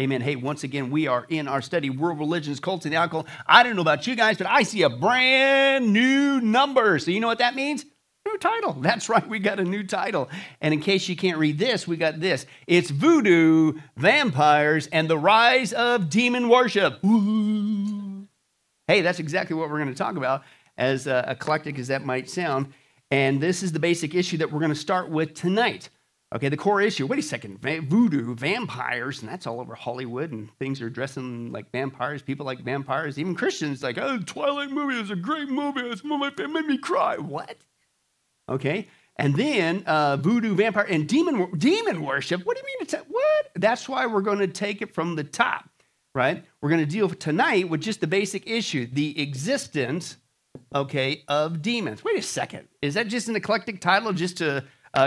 Amen. Hey, once again, we are in our study, World Religions, Cults, and the Alcohol. I don't know about you guys, but I see a brand new number. So you know what that means? New title. That's right. We got a new title. And in case you can't read this, we got this. It's Voodoo, Vampires, and the Rise of Demon Worship. Ooh. Hey, that's exactly what we're going to talk about, as eclectic as that might sound. And this is the basic issue that we're going to start with tonight. Okay, the core issue, wait a second, voodoo, vampires, and that's all over Hollywood, and things are dressing like vampires, people like vampires, even Christians like, oh, Twilight movie is a great movie, it's it made me cry. What? Okay, and then voodoo, vampire, and demon worship, what do you mean? What? That's why we're going to take it from the top, right? We're going to deal tonight with just the basic issue, the existence, okay, of demons. Wait a second, is that just an eclectic title just to...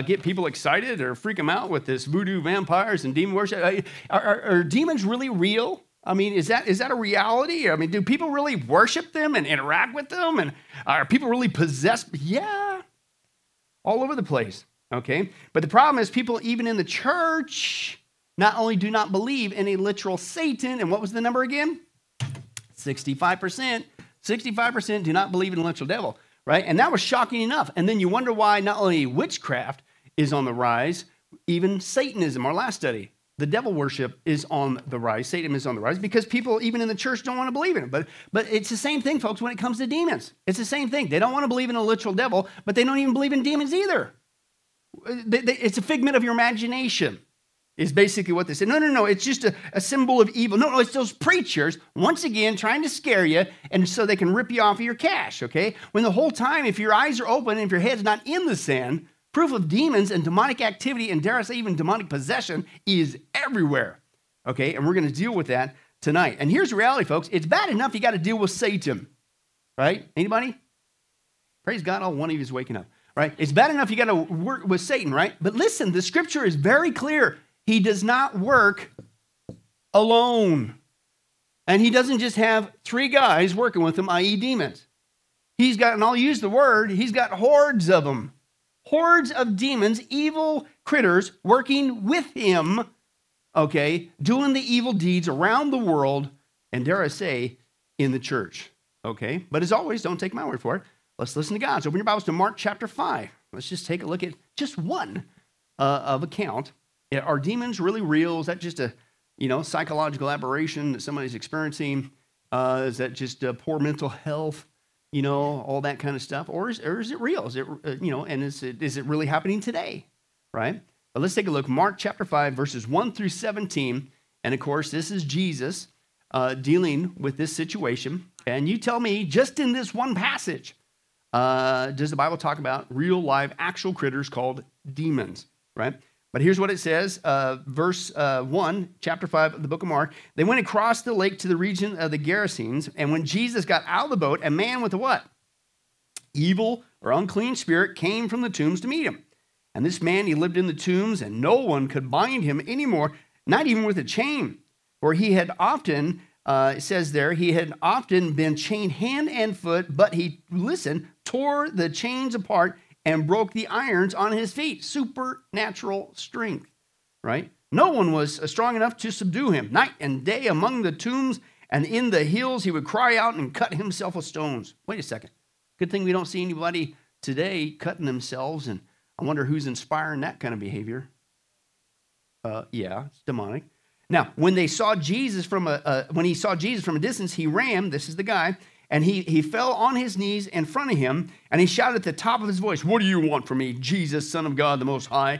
get people excited or freak them out with this voodoo, vampires, and demon worship? Are demons really real? I mean, is that a reality? I mean, do people really worship them and interact with them? And are people really possessed? Yeah, all over the place, okay? But the problem is people, even in the church, not only do not believe in a literal Satan, and what was the number again? 65% do not believe in a literal devil. Right? And that was shocking enough. And then you wonder why not only witchcraft is on the rise, even Satanism, our last study, the devil worship is on the rise. Satanism is on the rise because people, even in the church, don't want to believe in it. But it's the same thing, folks, when it comes to demons. It's the same thing. They don't want to believe in a literal devil, but they don't even believe in demons either. It's a figment of your imagination is basically what they say. No, it's just a symbol of evil. No, it's those preachers, once again, trying to scare you, and so they can rip you off of your cash, okay? When the whole time, if your eyes are open and if your head's not in the sand, proof of demons and demonic activity, and dare I say even demonic possession, is everywhere, okay? And we're going to deal with that tonight. And here's the reality, folks. It's bad enough you got to deal with Satan, right? Anybody? Praise God, all one of you is waking up, right? It's bad enough you got to work with Satan, right? But listen, the scripture is very clear. He does not work alone. And he doesn't just have three guys working with him, i.e. demons. He's got, and I'll use the word, he's got hordes of them. Hordes of demons, evil critters working with him, okay, doing the evil deeds around the world, and dare I say, in the church, okay? But as always, don't take my word for it. Let's listen to God. So open your Bibles to Mark chapter 5. Let's just take a look at just one of account. Are demons really real? Is that just a, psychological aberration that somebody's experiencing? Is that just poor mental health? All that kind of stuff. Or is it real? Is it, and is it really happening today? Right? But let's take a look. Mark chapter 5, verses 1 through 17. And of course, this is Jesus dealing with this situation. And you tell me, just in this one passage, does the Bible talk about real, live, actual critters called demons? Right? But here's what it says, verse 1, chapter 5 of the book of Mark. They went across the lake to the region of the Gerasenes, and when Jesus got out of the boat, a man with a what? Evil or unclean spirit came from the tombs to meet him. And this man, he lived in the tombs, and no one could bind him anymore, not even with a chain. For he had often, it says there, he had often been chained hand and foot, but he, tore the chains apart and broke the irons on his feet. Supernatural strength, right? No one was strong enough to subdue him. Night and day among the tombs and in the hills, he would cry out and cut himself with stones. Wait a second. Good thing we don't see anybody today cutting themselves, and I wonder who's inspiring that kind of behavior. Yeah, it's demonic. Now, when they saw Jesus from a distance, he ran. This is the guy. And he fell on his knees in front of him, and he shouted at the top of his voice, "What do you want from me, Jesus, Son of God, the Most High?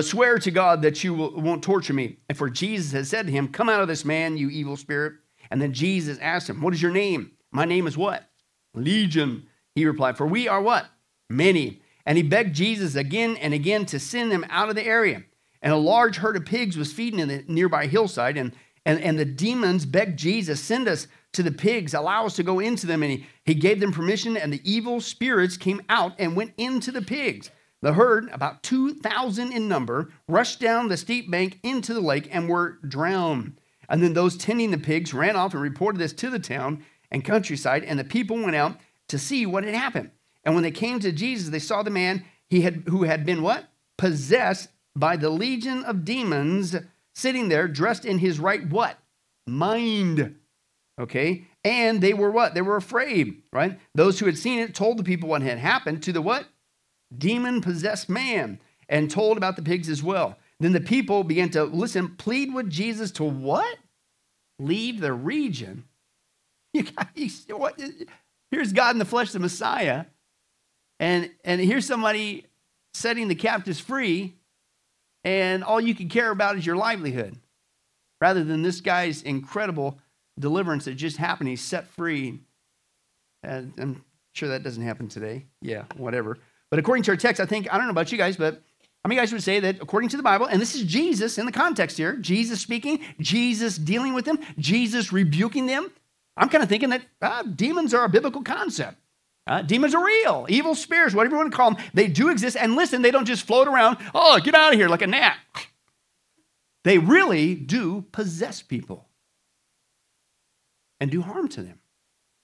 Swear to God that you won't torture me." And for Jesus had said to him, "Come out of this man, you evil spirit." And then Jesus asked him, "What is your name?" "My name is what?" "Legion," he replied, "for we are what? Many." And he begged Jesus again and again to send him out of the area. And a large herd of pigs was feeding in the nearby hillside, and the demons begged Jesus, "Send us to the pigs, allow us to go into them." And he gave them permission, and the evil spirits came out and went into the pigs. The herd, about 2,000 in number, rushed down the steep bank into the lake and were drowned. And then those tending the pigs ran off and reported this to the town and countryside, and the people went out to see what had happened. And when they came to Jesus, they saw the man who had been what? Possessed by the legion of demons, sitting there dressed in his right what? Mind. Okay? And they were what? They were afraid, right? Those who had seen it told the people what had happened to the what? Demon-possessed man, and told about the pigs as well. Then the people began to, listen, plead with Jesus to what? Leave the region. Here's God in the flesh, the Messiah. And here's somebody setting the captives free, and all you can care about is your livelihood, rather than this guy's incredible deliverance that just happened. He's set free. And I'm sure that doesn't happen today. Yeah, whatever. But according to our text, I think, I don't know about you guys, but how many guys would say that according to the Bible, and this is Jesus in the context here, Jesus speaking, Jesus dealing with them, Jesus rebuking them. I'm kind of thinking that demons are a biblical concept. Demons are real, evil spirits, whatever you want to call them. They do exist. And listen, they don't just float around, oh, get out of here like a gnat. They really do possess people and do harm to them,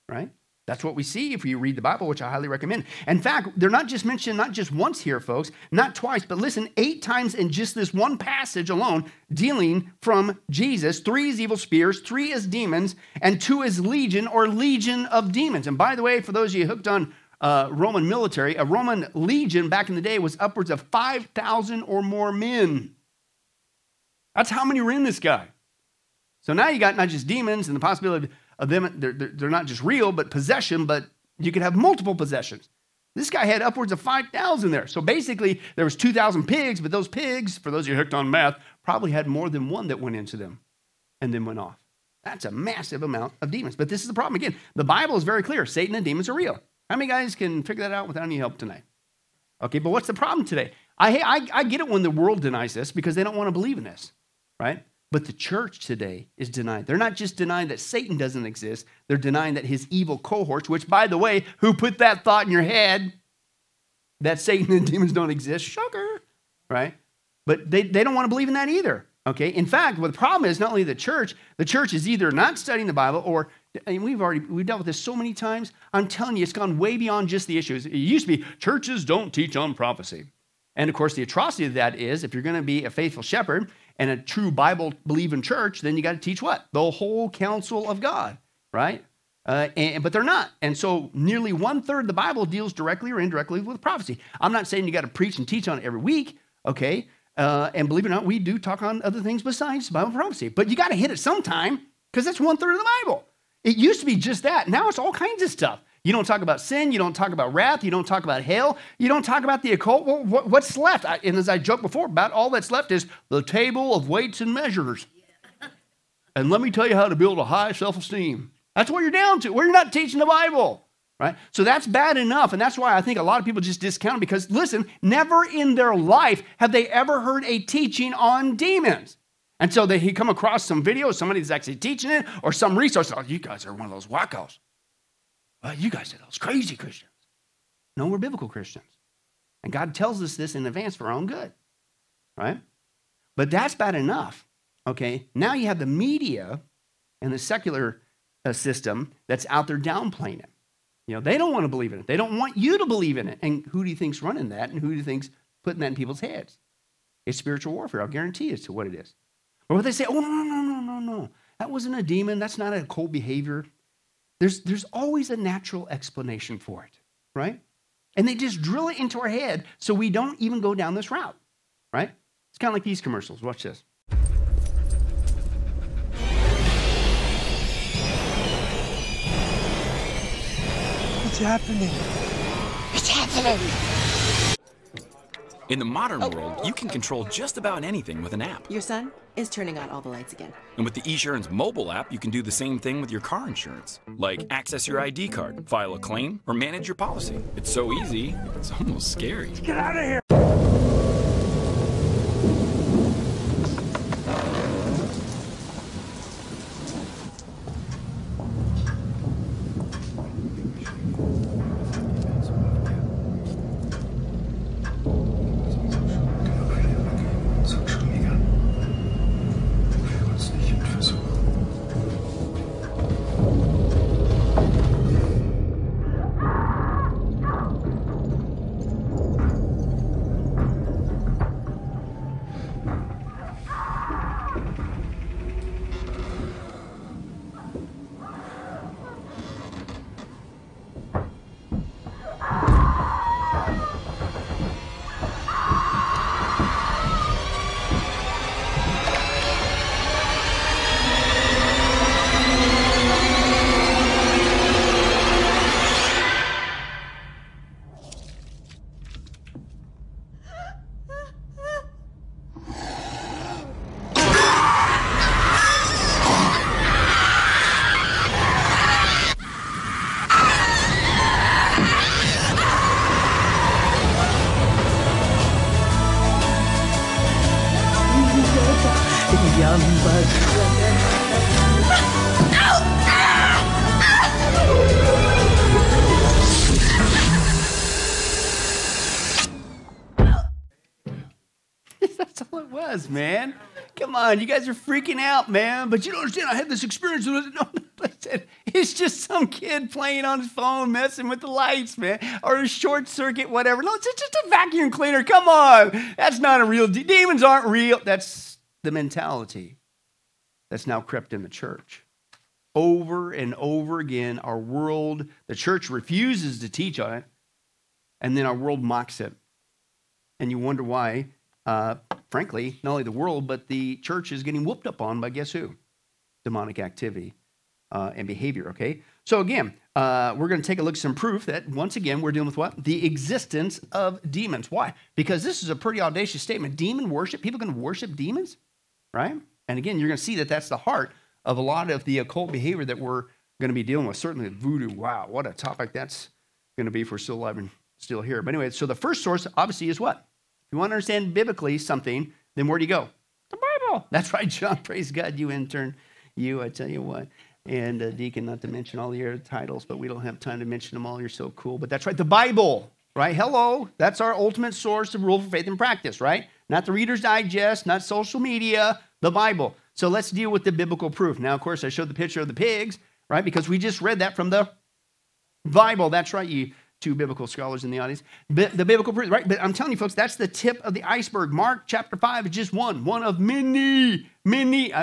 right? That's what we see if you read the Bible, which I highly recommend. In fact, they're not just mentioned, not just once here, folks, not twice, but listen, 8 times in just this one passage alone, dealing from Jesus. 3 is evil spirits, 3 is demons, and 2 is legion or legion of demons. And by the way, for those of you hooked on Roman military, a Roman legion back in the day was upwards of 5,000 or more men. That's how many were in this guy. So now you got not just demons and the possibility of them, they're not just real, but possession, but you could have multiple possessions. This guy had upwards of 5,000 there. So basically, there was 2,000 pigs, but those pigs, for those of you hooked on math, probably had more than one that went into them and then went off. That's a massive amount of demons. But this is the problem. Again, the Bible is very clear. Satan and demons are real. How many guys can figure that out without any help tonight? Okay, but what's the problem today? I get it when the world denies this because they don't want to believe in this, right? But the church today is denying. They're not just denying that Satan doesn't exist. They're denying that his evil cohorts, which, by the way, who put that thought in your head that Satan and demons don't exist? Shocker, right? But they don't want to believe in that either, okay? In fact, what the problem is, not only the church is either not studying the Bible or, and we've dealt with this so many times, I'm telling you, it's gone way beyond just the issues. It used to be churches don't teach on prophecy. And, of course, the atrocity of that is if you're going to be a faithful shepherd and a true Bible-believing church, then you got to teach what? The whole counsel of God, right? But they're not. And so nearly 1/3 of the Bible deals directly or indirectly with prophecy. I'm not saying you got to preach and teach on it every week, okay? And believe it or not, we do talk on other things besides Bible prophecy. But you got to hit it sometime because that's 1/3 of the Bible. It used to be just that. Now it's all kinds of stuff. You don't talk about sin. You don't talk about wrath. You don't talk about hell. You don't talk about the occult. Well, what's left? And as I joked before, about all that's left is the table of weights and measures. Yeah. And let me tell you how to build a high self-esteem. That's what you're down to. We're not teaching the Bible, right? So that's bad enough. And that's why I think a lot of people just discount it because, listen, never in their life have they ever heard a teaching on demons. And so they come across some video, somebody's actually teaching it, or some resource. Oh, you guys are one of those wackos. Well, you guys are those crazy Christians. No, we're biblical Christians. And God tells us this in advance for our own good, right? But that's bad enough, okay? Now you have the media and the secular system that's out there downplaying it. You know, they don't want to believe in it. They don't want you to believe in it. And who do you think's running that? And who do you think's putting that in people's heads? It's spiritual warfare. I'll guarantee you it's what it is. Or what they say, oh, no. That wasn't a demon. That's not a cold behavior. There's always a natural explanation for it, right? And they just drill it into our head so we don't even go down this route, right? It's kind of like these commercials. Watch this. It's happening. It's happening. In the modern world, you can control just about anything with an app. Your son is turning on all the lights again. And with the eSurance mobile app, you can do the same thing with your car insurance, like access your ID card, file a claim, or manage your policy. It's so easy, it's almost scary. Get out of here! does, man. Come on, you guys are freaking out, man. But you don't understand, I had this experience. No, it's just some kid playing on his phone, messing with the lights, man. Or a short circuit, whatever. No, it's just a vacuum cleaner. Come on. That's not a real deal. Demons aren't real. That's the mentality that's now crept in the church. Over and over again, our world, the church refuses to teach on it. And then our world mocks it. And you wonder why, frankly, not only the world, but the church is getting whooped up on by guess who? Demonic activity and behavior, okay? So again, we're going to take a look at some proof that, once again, we're dealing with what? The existence of demons. Why? Because this is a pretty audacious statement. Demon worship, people can worship demons, right? And again, you're going to see that that's the heart of a lot of the occult behavior that we're going to be dealing with. Certainly voodoo, wow, what a topic that's going to be if we're still alive and still here. But anyway, so the first source, obviously, is what? If you want to understand biblically something, then where do you go? The Bible. That's right, John. Praise God, you intern. You, I tell you what. And Deacon, not to mention all the other titles, but we don't have time to mention them all. You're so cool. But that's right, the Bible, right? Hello. That's our ultimate source of rule for faith and practice, right? Not the Reader's Digest, not social media, the Bible. So let's deal with the biblical proof. Now, of course, I showed the picture of the pigs, right? Because we just read that from the Bible. That's right, you two biblical scholars in the audience. But the biblical proof, right? But I'm telling you, folks, that's the tip of the iceberg. Mark chapter 5 is just one of many.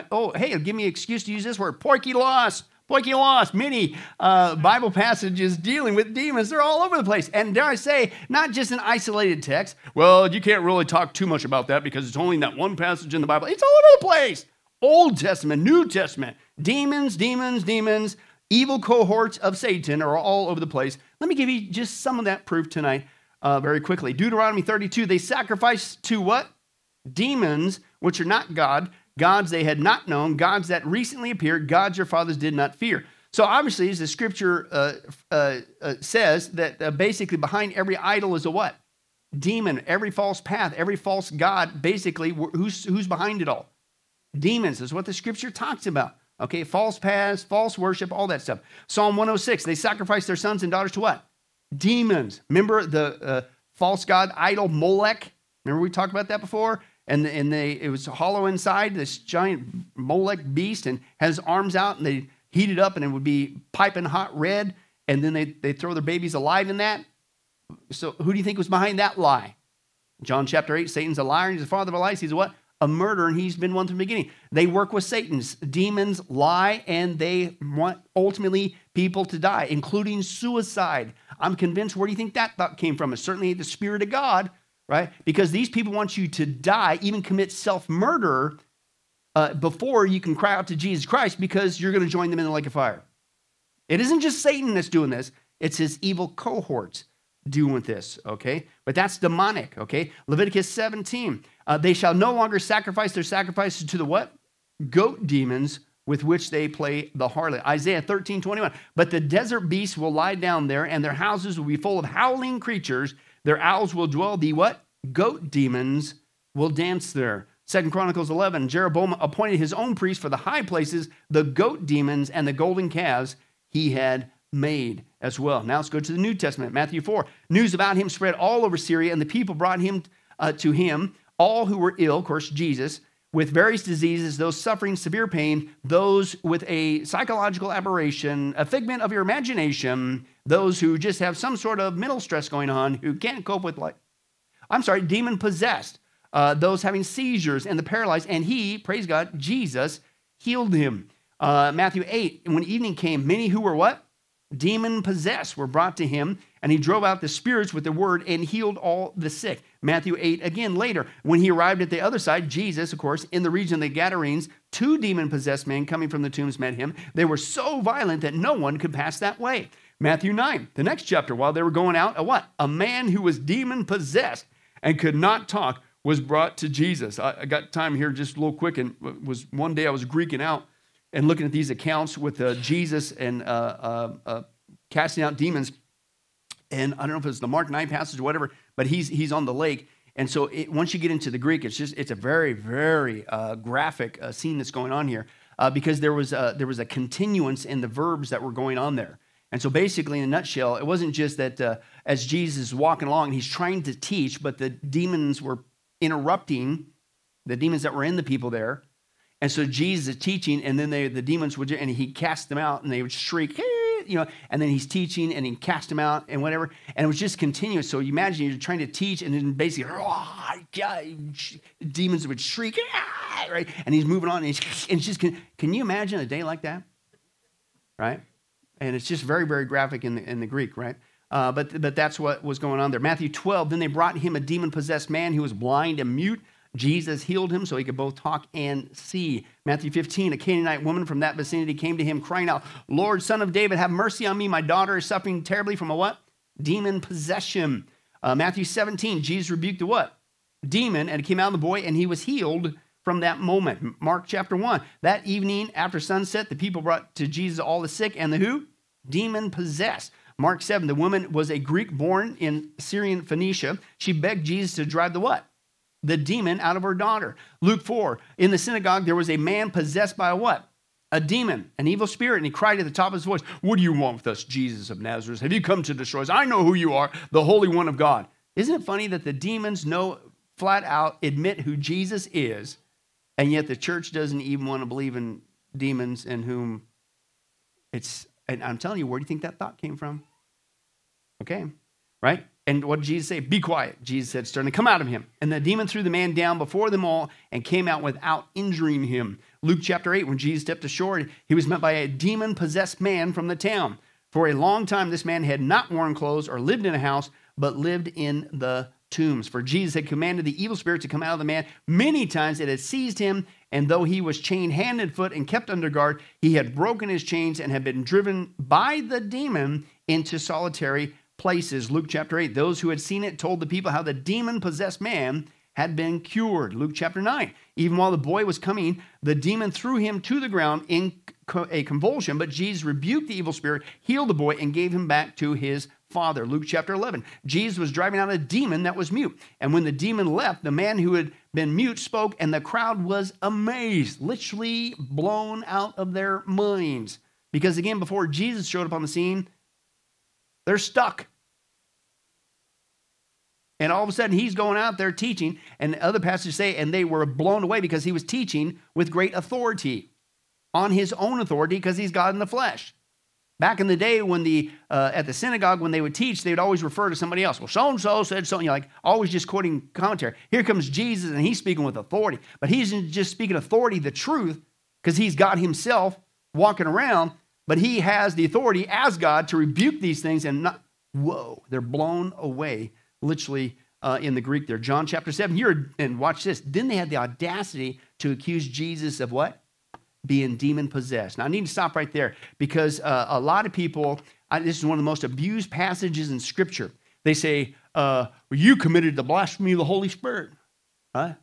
Oh, hey, give me an excuse to use this word. Poikilos, many Bible passages dealing with demons. They're all over the place. And dare I say, not just an isolated text. Well, you can't really talk too much about that because it's only in that one passage in the Bible. It's all over the place. Old Testament, New Testament, demons. Evil cohorts of Satan are all over the place. Let me give you just some of that proof tonight very quickly. Deuteronomy 32, they sacrificed to what? Demons, which are not God, gods they had not known, gods that recently appeared, gods your fathers did not fear. So obviously, as the scripture says, that basically behind every idol is a what? Demon. Every false path, every false god, basically, who's behind it all? Demons is what the scripture talks about. Okay, false paths, false worship, all that stuff. Psalm 106, they sacrificed their sons and daughters to what? Demons. Remember the false god idol Molech? Remember we talked about that before? And it was hollow inside, this giant Molech beast, and had his arms out, and they heat it up, and it would be piping hot red, and then they throw their babies alive in that. So who do you think was behind that lie? John chapter 8, Satan's a liar, and he's the father of lies. He's a what? A murderer, and he's been one from the beginning. They work with Satan's. Demons lie, and they want, ultimately, people to die, including suicide. I'm convinced, where do you think that thought came from? It's certainly the Spirit of God, right? Because these people want you to die, even commit self-murder, before you can cry out to Jesus Christ, because you're going to join them in the lake of fire. It isn't just Satan that's doing this. It's his evil cohorts doing with this, okay? But that's demonic, okay? Leviticus 17, they shall no longer sacrifice their sacrifices to the what? Goat demons with which they play the harlot. Isaiah 13, 21, but the desert beasts will lie down there, and their houses will be full of howling creatures. Their owls will dwell, the what? Goat demons will dance there. Second Chronicles 11, Jeroboam appointed his own priests for the high places, the goat demons and the golden calves he had made as well. Now let's go to the New Testament, Matthew 4. News about him spread all over Syria, and the people brought him to him, all who were ill, of course, Jesus, with various diseases, those suffering severe pain, those with a psychological aberration, a figment of your imagination, those who just have some sort of mental stress going on, who can't cope with life. I'm sorry, demon-possessed, those having seizures and the paralyzed, and he, praise God, Jesus, healed him. Matthew 8, and when evening came, many who were what? Demon-possessed were brought to him, and he drove out the spirits with the word and healed all the sick. Matthew 8, again, later. When he arrived at the other side, Jesus, of course, in the region of the Gadarenes, two demon-possessed men coming from the tombs met him. They were so violent that no one could pass that way. Matthew 9, the next chapter, while they were going out, a what? A man who was demon-possessed and could not talk was brought to Jesus. I got time here just a little quick, and was one day I was Greeking out and looking at these accounts with Jesus and casting out demons. And I don't know if it's the Mark 9 passage or whatever, but he's on the lake. And so once you get into the Greek, it's a very, very graphic scene that's going on here, because there was a continuance in the verbs that were going on there. And so basically, in a nutshell, it wasn't just that as Jesus is walking along, he's trying to teach, but the demons were interrupting the demons that were in the people there. And so Jesus is teaching, and then the demons would, and he cast them out, and they would shriek, hey, you know, and then he's teaching, and he cast them out, and whatever, and it was just continuous. So you imagine you're trying to teach, and then basically, oh, yeah, demons would shriek, ah, right? And he's moving on, and it's just, can you imagine a day like that, right? And it's just very, very graphic in the Greek, right? But that's what was going on there. Matthew 12, then they brought him a demon-possessed man who was blind and mute. Jesus healed him so he could both talk and see. Matthew 15, a Canaanite woman from that vicinity came to him crying out, Lord, Son of David, have mercy on me. My daughter is suffering terribly from a what? Demon possession. Matthew 17, Jesus rebuked the what? Demon, and it came out of the boy, and he was healed from that moment. Mark chapter 1, that evening after sunset, the people brought to Jesus all the sick and the who? Demon possessed. Mark 7, the woman was a Greek born in Syrian Phoenicia. She begged Jesus to drive the what? The demon out of her daughter. Luke 4, in the synagogue, there was a man possessed by a what? A demon, an evil spirit, and he cried at the top of his voice, what do you want with us, Jesus of Nazareth? Have you come to destroy us? I know who you are, the Holy One of God. Isn't it funny that the demons know flat out, admit who Jesus is, and yet the church doesn't even want to believe in demons in whom it's, and I'm telling you, where do you think that thought came from? Okay, right? And what did Jesus say? Be quiet, Jesus said sternly. Come out of him. And the demon threw the man down before them all and came out without injuring him. Luke chapter 8, when Jesus stepped ashore, he was met by a demon-possessed man from the town. For a long time, this man had not worn clothes or lived in a house, but lived in the tombs. For Jesus had commanded the evil spirit to come out of the man. Many times it had seized him, and though he was chained hand and foot and kept under guard, he had broken his chains and had been driven by the demon into solitary places. Luke chapter 8, those who had seen it told the people how the demon-possessed man had been cured. Luke chapter 9, even while the boy was coming, the demon threw him to the ground in a convulsion, but Jesus rebuked the evil spirit, healed the boy, and gave him back to his father. Luke chapter 11, Jesus was driving out a demon that was mute, and when the demon left, the man who had been mute spoke, and the crowd was amazed, literally blown out of their minds. Because again, before Jesus showed up on the scene, they're stuck. And all of a sudden, he's going out there teaching. And other passages say, and they were blown away because he was teaching with great authority, on his own authority, because he's God in the flesh. Back in the day, when at the synagogue, when they would teach, they would always refer to somebody else. Well, so-and-so said so, and you're like, always just quoting commentary. Here comes Jesus, and he's speaking with authority. But he's just speaking authority, the truth, because he's God himself walking around. But he has the authority as God to rebuke these things and not, whoa, they're blown away, literally in the Greek there. John chapter 7, here, and watch this. Then they had the audacity to accuse Jesus of what? Being demon-possessed. Now, I need to stop right there because a lot of people, this is one of the most abused passages in Scripture. They say, well, you committed the blasphemy of the Holy Spirit. Huh?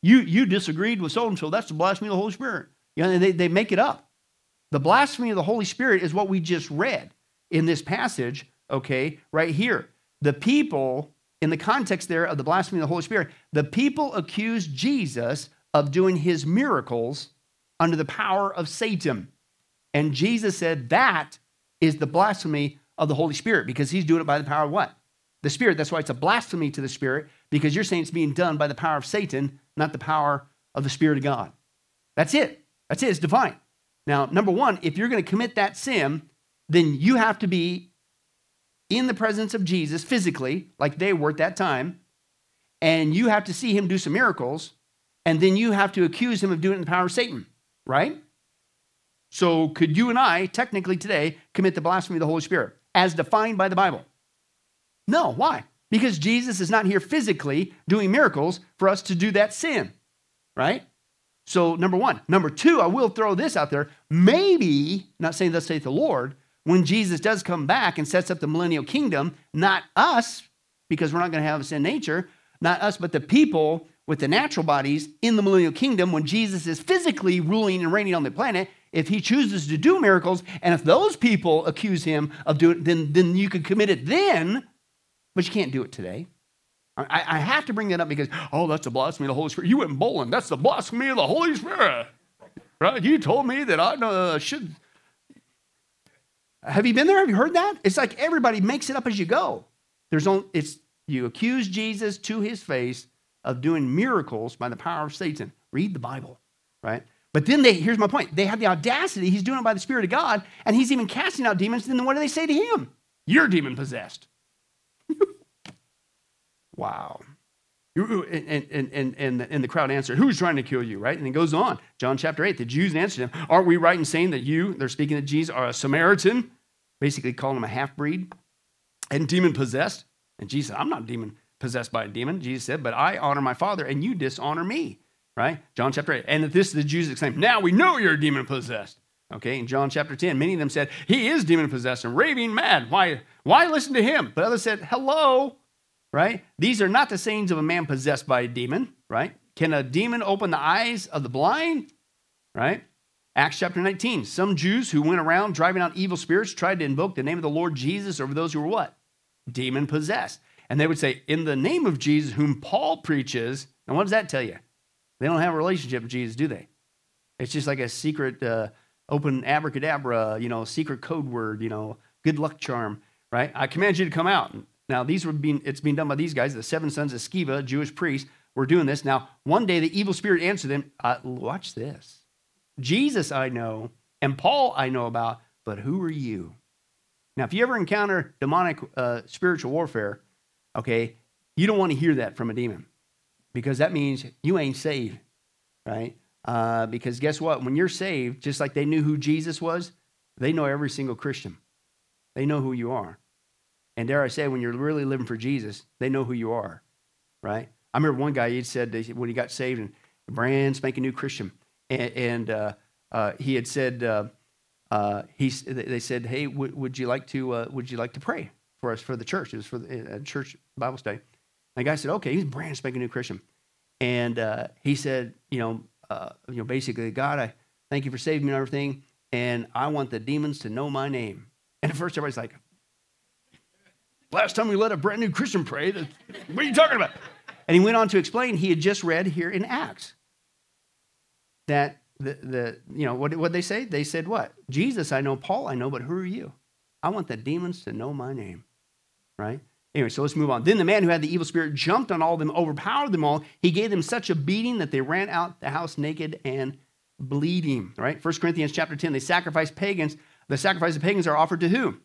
You disagreed with so-and-so. That's the blasphemy of the Holy Spirit. You know, and they make it up. The blasphemy of the Holy Spirit is what we just read in this passage, okay, right here. The people, in the context there of the blasphemy of the Holy Spirit, the people accused Jesus of doing his miracles under the power of Satan. And Jesus said that is the blasphemy of the Holy Spirit because he's doing it by the power of what? The Spirit. That's why it's a blasphemy to the Spirit, because you're saying it's being done by the power of Satan, not the power of the Spirit of God. That's it. That's it. It's divine. Now, number one, if you're going to commit that sin, then you have to be in the presence of Jesus physically, like they were at that time, and you have to see him do some miracles, and then you have to accuse him of doing it in the power of Satan, right? So could you and I, technically today, commit the blasphemy of the Holy Spirit as defined by the Bible? No. Why? Because Jesus is not here physically doing miracles for us to do that sin, right? So number one. Number two, I will throw this out there. Maybe, not saying thus saith the Lord, when Jesus does come back and sets up the millennial kingdom, not us, because we're not going to have a sin nature, not us, but the people with the natural bodies in the millennial kingdom, when Jesus is physically ruling and reigning on the planet, if he chooses to do miracles, and if those people accuse him of doing it, then you could commit it then, but you can't do it today. I have to bring that up because, oh, that's the blasphemy of the Holy Spirit. You went bowling. That's the blasphemy of the Holy Spirit. Right? You told me that I should. Have you been there? Have you heard that? It's like everybody makes it up as you go. It's you accuse Jesus to his face, of doing miracles by the power of Satan. Read the Bible, right? But then here's my point. They had the audacity. He's doing it by the Spirit of God, and he's even casting out demons. Then what do they say to him? You're demon-possessed. Wow. And the crowd answered, who's trying to kill you, right? And it goes on. John chapter 8, the Jews answered him, aren't we right in saying that you, they're speaking to Jesus, are a Samaritan? Basically calling him a half-breed and demon-possessed. And Jesus said, I'm not demon-possessed by a demon. Jesus said, but I honor my Father, and you dishonor me, right? John chapter 8. And at this, the Jews exclaimed, now we know you're demon-possessed. Okay, in John chapter 10, many of them said, he is demon-possessed and raving mad. Why listen to him? But others said, hello. Right? These are not the sayings of a man possessed by a demon, right? Can a demon open the eyes of the blind? Right? Acts chapter 19, some Jews who went around driving out evil spirits tried to invoke the name of the Lord Jesus over those who were what? Demon possessed. And they would say, in the name of Jesus, whom Paul preaches. And what does that tell you? They don't have a relationship with Jesus, do they? It's just like a secret, open abracadabra, secret code word, good luck charm, right? I command you to come out. Now, it's being done by these guys, the seven sons of Sceva, Jewish priests, were doing this. Now, one day the evil spirit answered them, watch this. Jesus I know, and Paul I know about, but who are you? Now, if you ever encounter demonic spiritual warfare, okay, you don't want to hear that from a demon because that means you ain't saved, right? Because guess what? When you're saved, just like they knew who Jesus was, they know every single Christian. They know who you are. And dare I say, when you're really living for Jesus, they know who you are, right? I remember one guy, he said when he got saved, and brand spanking new Christian, and he had said, they said, hey, would you like to pray for us for the church? It was for a church Bible study. And the guy said, okay, he's brand spanking new Christian, and he said, basically, God, I thank you for saving me and everything, and I want the demons to know my name. And at first, everybody's like, last time we let a brand new Christian pray, what are you talking about? And he went on to explain he had just read here in Acts that what they say? They said what? Jesus I know, Paul I know, but who are you? I want the demons to know my name, right? Anyway, so let's move on. Then the man who had the evil spirit jumped on all of them, overpowered them all. He gave them such a beating that they ran out the house naked and bleeding, right? 1 Corinthians chapter 10, they sacrificed pagans. The sacrifice of pagans are offered to who?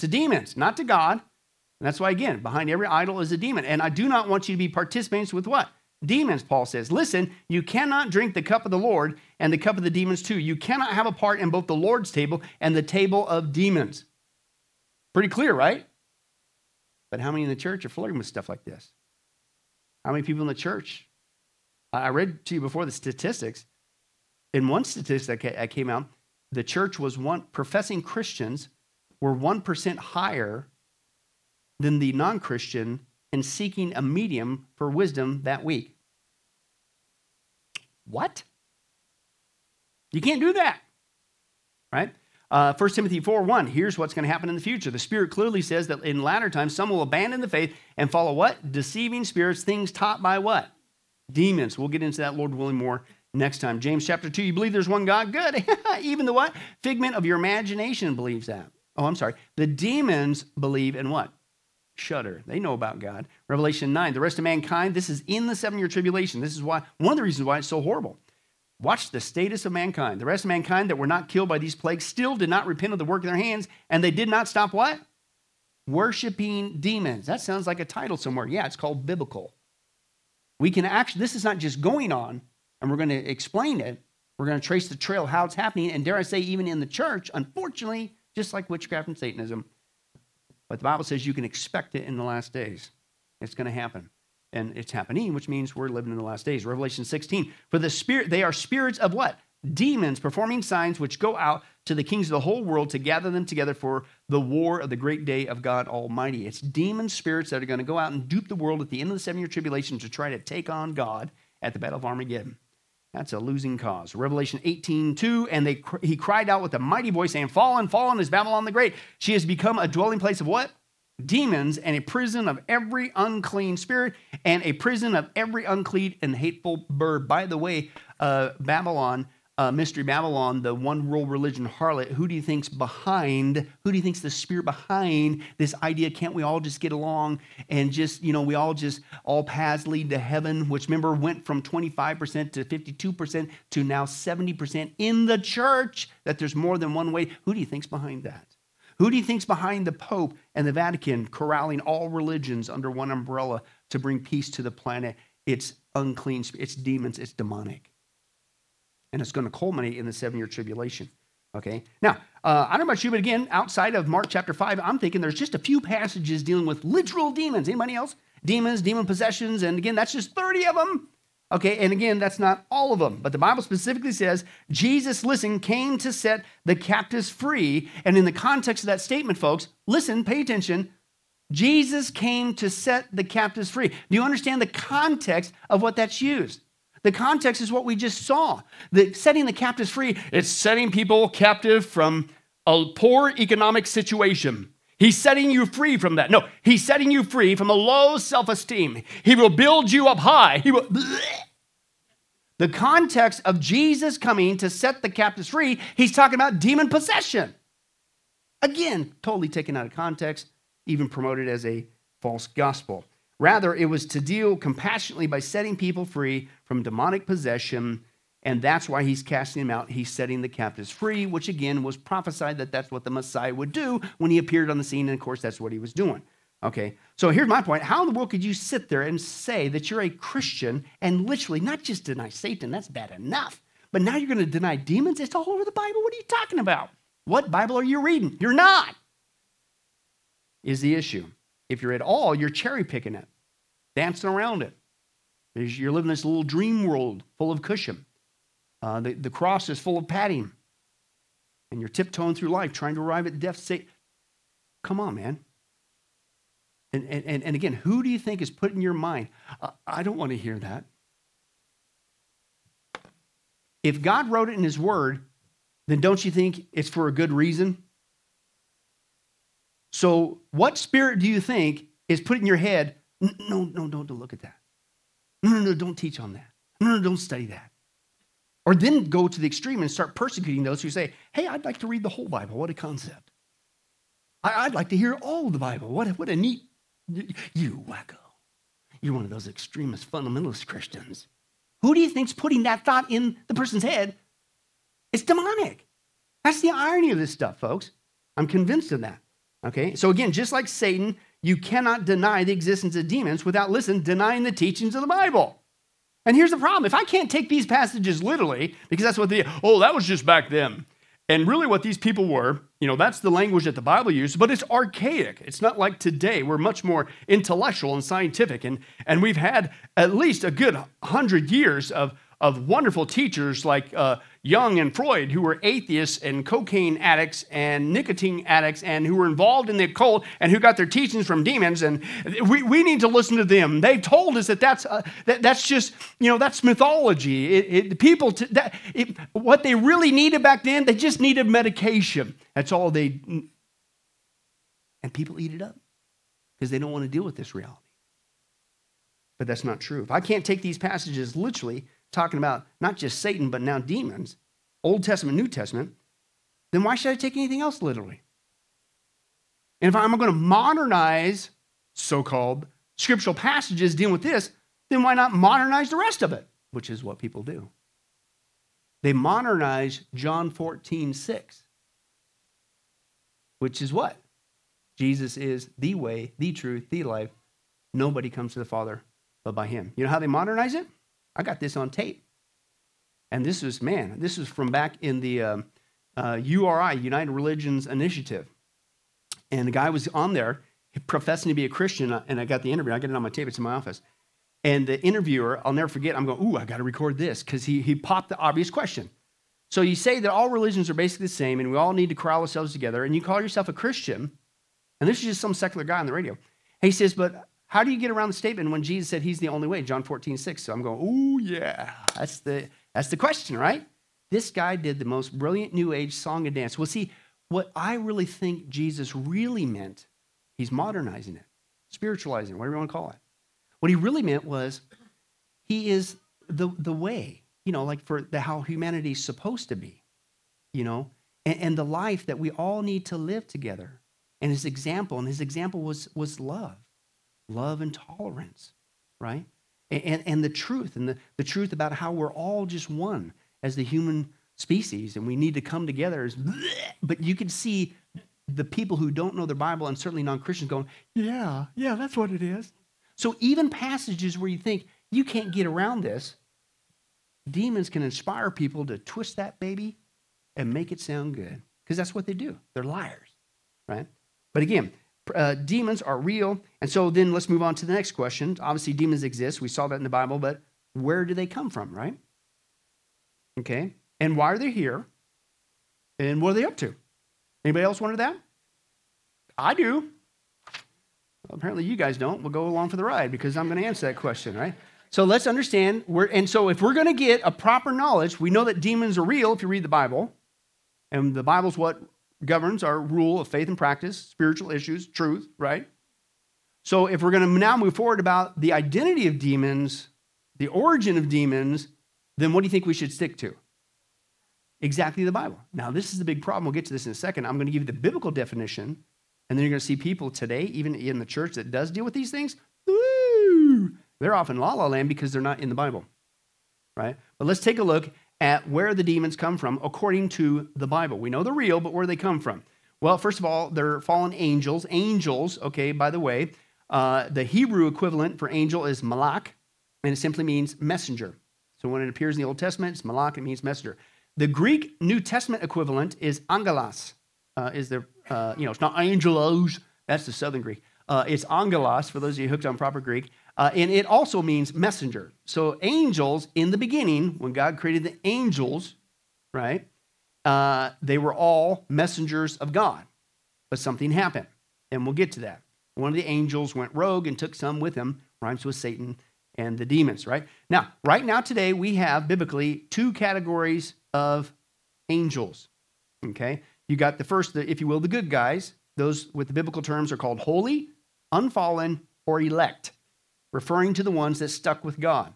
To demons, not to God. And that's why, again, behind every idol is a demon. And I do not want you to be participants with what? Demons, Paul says. Listen, you cannot drink the cup of the Lord and the cup of the demons too. You cannot have a part in both the Lord's table and the table of demons. Pretty clear, right? But how many in the church are flirting with stuff like this? How many people in the church? I read to you before the statistics. In one statistic that came out, the church was one professing Christians were 1% higher than the non-Christian in seeking a medium for wisdom that week. What? You can't do that, right? 1 Timothy 4:1, here's what's going to happen in the future. The Spirit clearly says that in latter times, some will abandon the faith and follow what? Deceiving spirits, things taught by what? Demons. We'll get into that, Lord willing, more next time. James chapter 2, you believe there's one God? Good. Even the what? Figment of your imagination believes that. Oh, I'm sorry. The demons believe in what? Shudder. They know about God. Revelation 9, the rest of mankind, this is in the 7-year tribulation. This is why, one of the reasons why it's so horrible. Watch the status of mankind. The rest of mankind that were not killed by these plagues still did not repent of the work of their hands, and they did not stop what? Worshipping demons. That sounds like a title somewhere. Yeah, it's called biblical. We can actually, this is not just going on, and we're going to explain it. We're going to trace the trail, how it's happening, and dare I say, even in the church, unfortunately, just like witchcraft and Satanism. But the Bible says you can expect it in the last days. It's going to happen. And it's happening, which means we're living in the last days. Revelation 16, for the spirit, they are spirits of what? Demons performing signs which go out to the kings of the whole world to gather them together for the war of the great day of God Almighty. It's demon spirits that are going to go out and dupe the world at the end of the 7-year tribulation to try to take on God at the Battle of Armageddon. That's a losing cause. Revelation 18:2, and he cried out with a mighty voice, saying, fallen, fallen is Babylon the Great. She has become a dwelling place of what? Demons, and a prison of every unclean spirit, and a prison of every unclean and hateful bird. By the way, Babylon Mystery Babylon, the one world religion harlot, who do you think's the spirit behind this idea? Can't we all just get along and just, you know, we all just, all paths lead to heaven, which remember went from 25% to 52% to now 70% in the church, that there's more than one way. Who do you think's behind that? Who do you think's behind the Pope and the Vatican corralling all religions under one umbrella to bring peace to the planet? It's unclean, it's demons, it's demonic. And it's going to culminate in the 7-year tribulation, okay? Now, I don't know about you, but again, outside of Mark chapter 5, I'm thinking there's just a few passages dealing with literal demons. Anybody else? Demons, demon possessions, and again, that's just 30 of them, okay? And again, that's not all of them, but the Bible specifically says, Jesus, listen, came to set the captives free. And in the context of that statement, folks, listen, pay attention, Jesus came to set the captives free. Do you understand the context of what that's used? The context is what we just saw. The setting the captives free, it's setting people captive from a poor economic situation. He's setting you free from that. No, he's setting you free from a low self-esteem. He will build you up high. He will. The context of Jesus coming to set the captives free, he's talking about demon possession. Again, totally taken out of context, even promoted as a false gospel. Rather, it was to deal compassionately by setting people free from demonic possession, and that's why he's casting them out. He's setting the captives free, which again was prophesied that that's what the Messiah would do when he appeared on the scene, and of course, that's what he was doing. Okay, so here's my point. How in the world could you sit there and say that you're a Christian and literally not just deny Satan, that's bad enough, but now you're going to deny demons? It's all over the Bible. What are you talking about? What Bible are you reading? You're not, is the issue. If you're at all, you're cherry-picking it, dancing around it. You're living this little dream world full of cushion. The cross is full of padding. And you're tiptoeing through life, trying to arrive at death's sake. Come on, man. And again, who do you think is putting in your mind, I don't want to hear that? If God wrote it in his word, then don't you think it's for a good reason? So what spirit do you think is put in your head, no, don't look at that. No, don't teach on that. No, don't study that. Or then go to the extreme and start persecuting those who say, hey, I'd like to read the whole Bible. What a concept. I'd like to hear all of the Bible. What a neat, you wacko. You're one of those extremist fundamentalist Christians. Who do you think's putting that thought in the person's head? It's demonic. That's the irony of this stuff, folks. I'm convinced of that. Okay, so again, just like Satan, you cannot deny the existence of demons without, listen, denying the teachings of the Bible. And here's the problem. If I can't take these passages literally, because that's what that was just back then. And really what these people were, you know, that's the language that the Bible used, but it's archaic. It's not like today. We're much more intellectual and scientific. And we've had at least a good 100 years of wonderful teachers like Jung and Freud, who were atheists and cocaine addicts and nicotine addicts and who were involved in the occult and who got their teachings from demons, and we need to listen to them. They told us that's just, you know, that's mythology. What they really needed back then, they just needed medication. That's all they, and people eat it up because they don't want to deal with this reality. But that's not true. If I can't take these passages literally, talking about not just Satan, but now demons, Old Testament, New Testament, then why should I take anything else literally? And if I'm going to modernize so-called scriptural passages dealing with this, then why not modernize the rest of it? Which is what people do. They modernize John 14:6, which is what? Jesus is the way, the truth, the life. Nobody comes to the Father but by him. You know how they modernize it? I got this on tape. And this is from back in the URI, United Religions Initiative. And the guy was on there professing to be a Christian, and I got the interview. I got it on my tape. It's in my office. And the interviewer, I'll never forget, I'm going, ooh, I got to record this because he popped the obvious question. So you say that all religions are basically the same, and we all need to corral ourselves together, and you call yourself a Christian, and this is just some secular guy on the radio. And he says, but how do you get around the statement when Jesus said he's the only way, John 14:6? So I'm going, ooh, yeah, that's the question, right? This guy did the most brilliant New Age song and dance. Well, see, what I really think Jesus really meant, he's modernizing it, spiritualizing it, whatever you want to call it. What he really meant was he is the way. you know, like for the, how humanity's supposed to be, you know, and the life that we all need to live together. And his example, was love and tolerance, right? And the truth, and the truth about how we're all just one as the human species, and we need to come together. But you can see the people who don't know their Bible, and certainly non-Christians, going, yeah, that's what it is. So even passages where you think you can't get around this, demons can inspire people to twist that baby and make it sound good, because that's what they do. They're liars, right? But again, demons are real. And so then let's move on to the next question. Obviously, demons exist. We saw that in the Bible, but where do they come from, right? Okay. And why are they here? And what are they up to? Anybody else wonder that? I do. Well, apparently you guys don't. We'll go along for the ride, because I'm going to answer that question, right? So let's understand. So if we're going to get a proper knowledge, we know that demons are real if you read the Bible. And the Bible's what governs our rule of faith and practice, spiritual issues, truth, right? So if we're going to now move forward about the identity of demons, the origin of demons, then what do you think we should stick to? Exactly the Bible. Now, this is the big problem. We'll get to this in a second. I'm going to give you the biblical definition, and then you're going to see people today, even in the church that does deal with these things, woo, they're off in la-la land because they're not in the Bible, right? But let's take a look at where the demons come from according to the Bible. We know they're real, but where do they come from? Well, first of all, they're fallen angels. Angels, okay, by the way, the Hebrew equivalent for angel is malach, and it simply means messenger. So when it appears in the Old Testament, it's malach, it means messenger. The Greek New Testament equivalent is angelos. It's not angelos. That's the Southern Greek. It's angelos, for those of you hooked on proper Greek. And it also means messenger. So angels, in the beginning, when God created the angels, right, they were all messengers of God. But something happened, and we'll get to that. One of the angels went rogue and took some with him, rhymes with Satan and the demons, right? Now, right now today, we have, biblically, two categories of angels, okay? You got the first, if you will, the good guys. Those with the biblical terms are called holy, unfallen, or elect, referring to the ones that stuck with God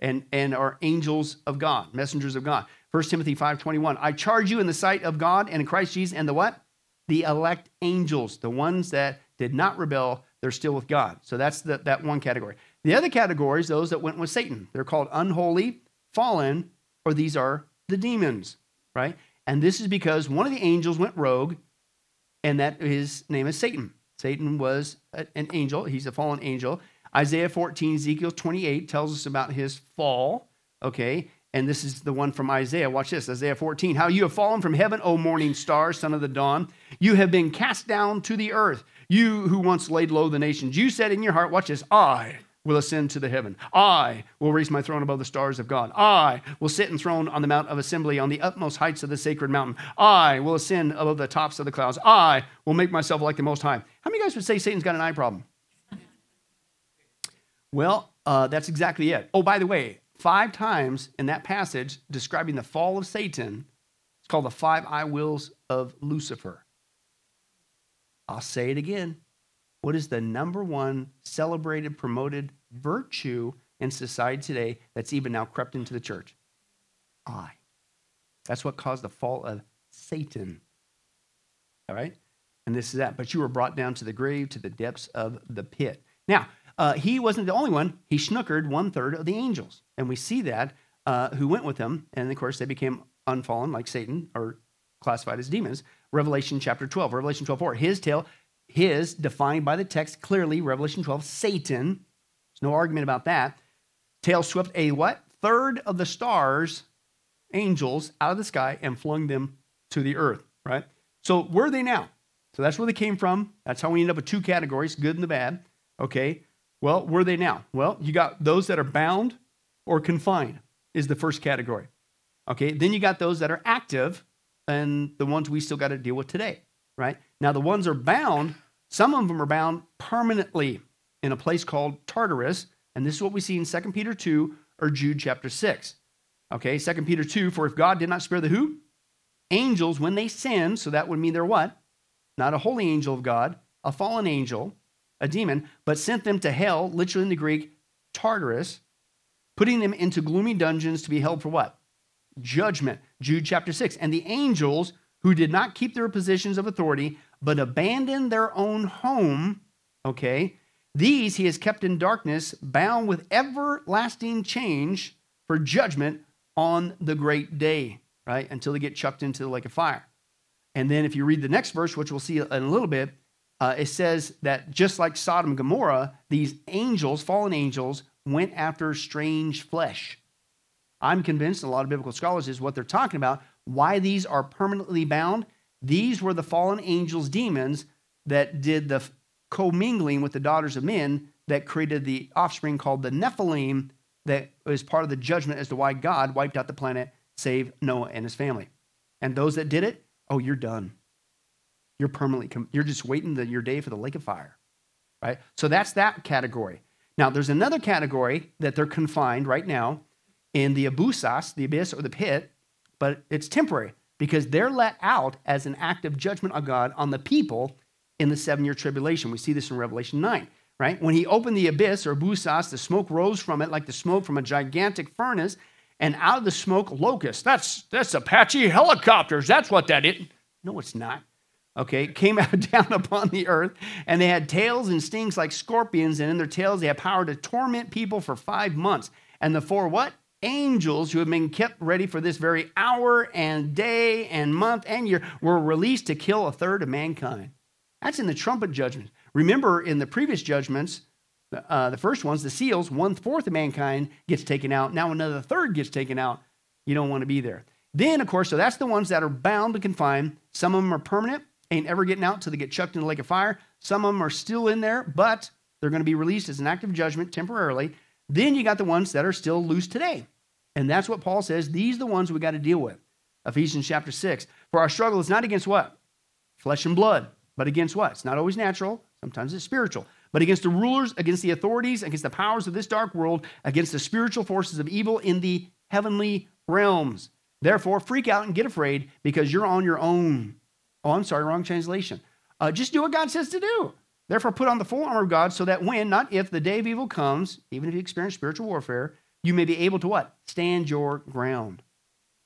and are angels of God, messengers of God. 1 Timothy 5:21, I charge you in the sight of God and in Christ Jesus and the what? The elect angels, the ones that did not rebel, they're still with God. So that's that one category. The other category is those that went with Satan. They're called unholy, fallen, or these are the demons, right? And this is because one of the angels went rogue, and that his name is Satan. Satan was an angel. He's a fallen angel. Isaiah 14, Ezekiel 28 tells us about his fall, okay? And this is the one from Isaiah. Watch this, Isaiah 14. How you have fallen from heaven, O morning star, son of the dawn. You have been cast down to the earth, you who once laid low the nations. You said in your heart, watch this, I will ascend to the heaven. I will raise my throne above the stars of God. I will sit enthroned on the mount of assembly on the utmost heights of the sacred mountain. I will ascend above the tops of the clouds. I will make myself like the Most High. How many of you guys would say Satan's got an eye problem? Well, that's exactly it. Oh, by the way, 5 times in that passage describing the fall of Satan, it's called the 5 I wills of Lucifer. I'll say it again. What is the number one celebrated, promoted virtue in society today that's even now crept into the church? I. That's what caused the fall of Satan. All right? And this is that. But you were brought down to the grave, to the depths of the pit. Now, he wasn't the only one. He snookered 1/3 of the angels. And we see that who went with him. And, of course, they became unfallen like Satan, or classified as demons. Revelation chapter 12, Revelation 12:4. His tale, his, defined by the text clearly, Revelation 12, Satan. There's no argument about that. Tail swept a what? 1/3 of the stars, angels, out of the sky and flung them to the earth, right? So where are they now? So that's where they came from. That's how we end up with two categories, good and the bad, okay? Well, where are they now? Well, you got those that are bound or confined is the first category, okay? Then you got those that are active and the ones we still got to deal with today, right? Now, the ones are bound, some of them are bound permanently in a place called Tartarus, and this is what we see in 2 Peter 2 or Jude chapter 6. Okay, 2 Peter 2, for if God did not spare the who? Angels when they sinned, so that would mean they're what? Not a holy angel of God, a fallen angel, a demon, but sent them to hell, literally in the Greek, Tartarus, putting them into gloomy dungeons to be held for what? Judgment. Jude chapter 6. And the angels who did not keep their positions of authority, but abandoned their own home, okay, these he has kept in darkness, bound with everlasting chains for judgment on the great day, right? Until they get chucked into the lake of fire. And then if you read the next verse, which we'll see in a little bit, it says that just like Sodom and Gomorrah, these angels, fallen angels, went after strange flesh. I'm convinced, a lot of biblical scholars, is what they're talking about, why these are permanently bound. These were the fallen angels, demons, that did the commingling with the daughters of men that created the offspring called the Nephilim, that is part of the judgment as to why God wiped out the planet, save Noah and his family. And those that did it, oh, you're done. You're permanently, you're just waiting your day for the lake of fire, right? So that's that category. Now, there's another category that they're confined right now in the abusas, the abyss or the pit, but it's temporary because they're let out as an act of judgment of God on the people in the 7-year tribulation. We see this in Revelation 9, right? When he opened the abyss or abusas, the smoke rose from it like the smoke from a gigantic furnace, and out of the smoke, locusts. That's Apache helicopters. That's what that is. No, it's not. Okay, came out down upon the earth, and they had tails and stings like scorpions, and in their tails they had power to torment people for 5 months. And the four what? Angels who have been kept ready for this very hour and day and month and year were released to kill a third of mankind. That's in the trumpet judgment. Remember, in the previous judgments, the first ones, the seals, 1/4 of mankind gets taken out. Now another third gets taken out. You don't want to be there. Then, of course, so that's the ones that are bound to confine. Some of them are permanent. Ain't ever getting out till they get chucked in the lake of fire. Some of them are still in there, but they're going to be released as an act of judgment temporarily. Then you got the ones that are still loose today. And that's what Paul says. These are the ones we got to deal with. Ephesians chapter 6. For our struggle is not against what? Flesh and blood. But against what? It's not always natural. Sometimes it's spiritual. But against the rulers, against the authorities, against the powers of this dark world, against the spiritual forces of evil in the heavenly realms. Therefore, freak out and get afraid because you're on your own. Oh, I'm sorry, wrong translation. Just do what God says to do. Therefore, put on the full armor of God so that when, not if, the day of evil comes, even if you experience spiritual warfare, you may be able to what? Stand your ground.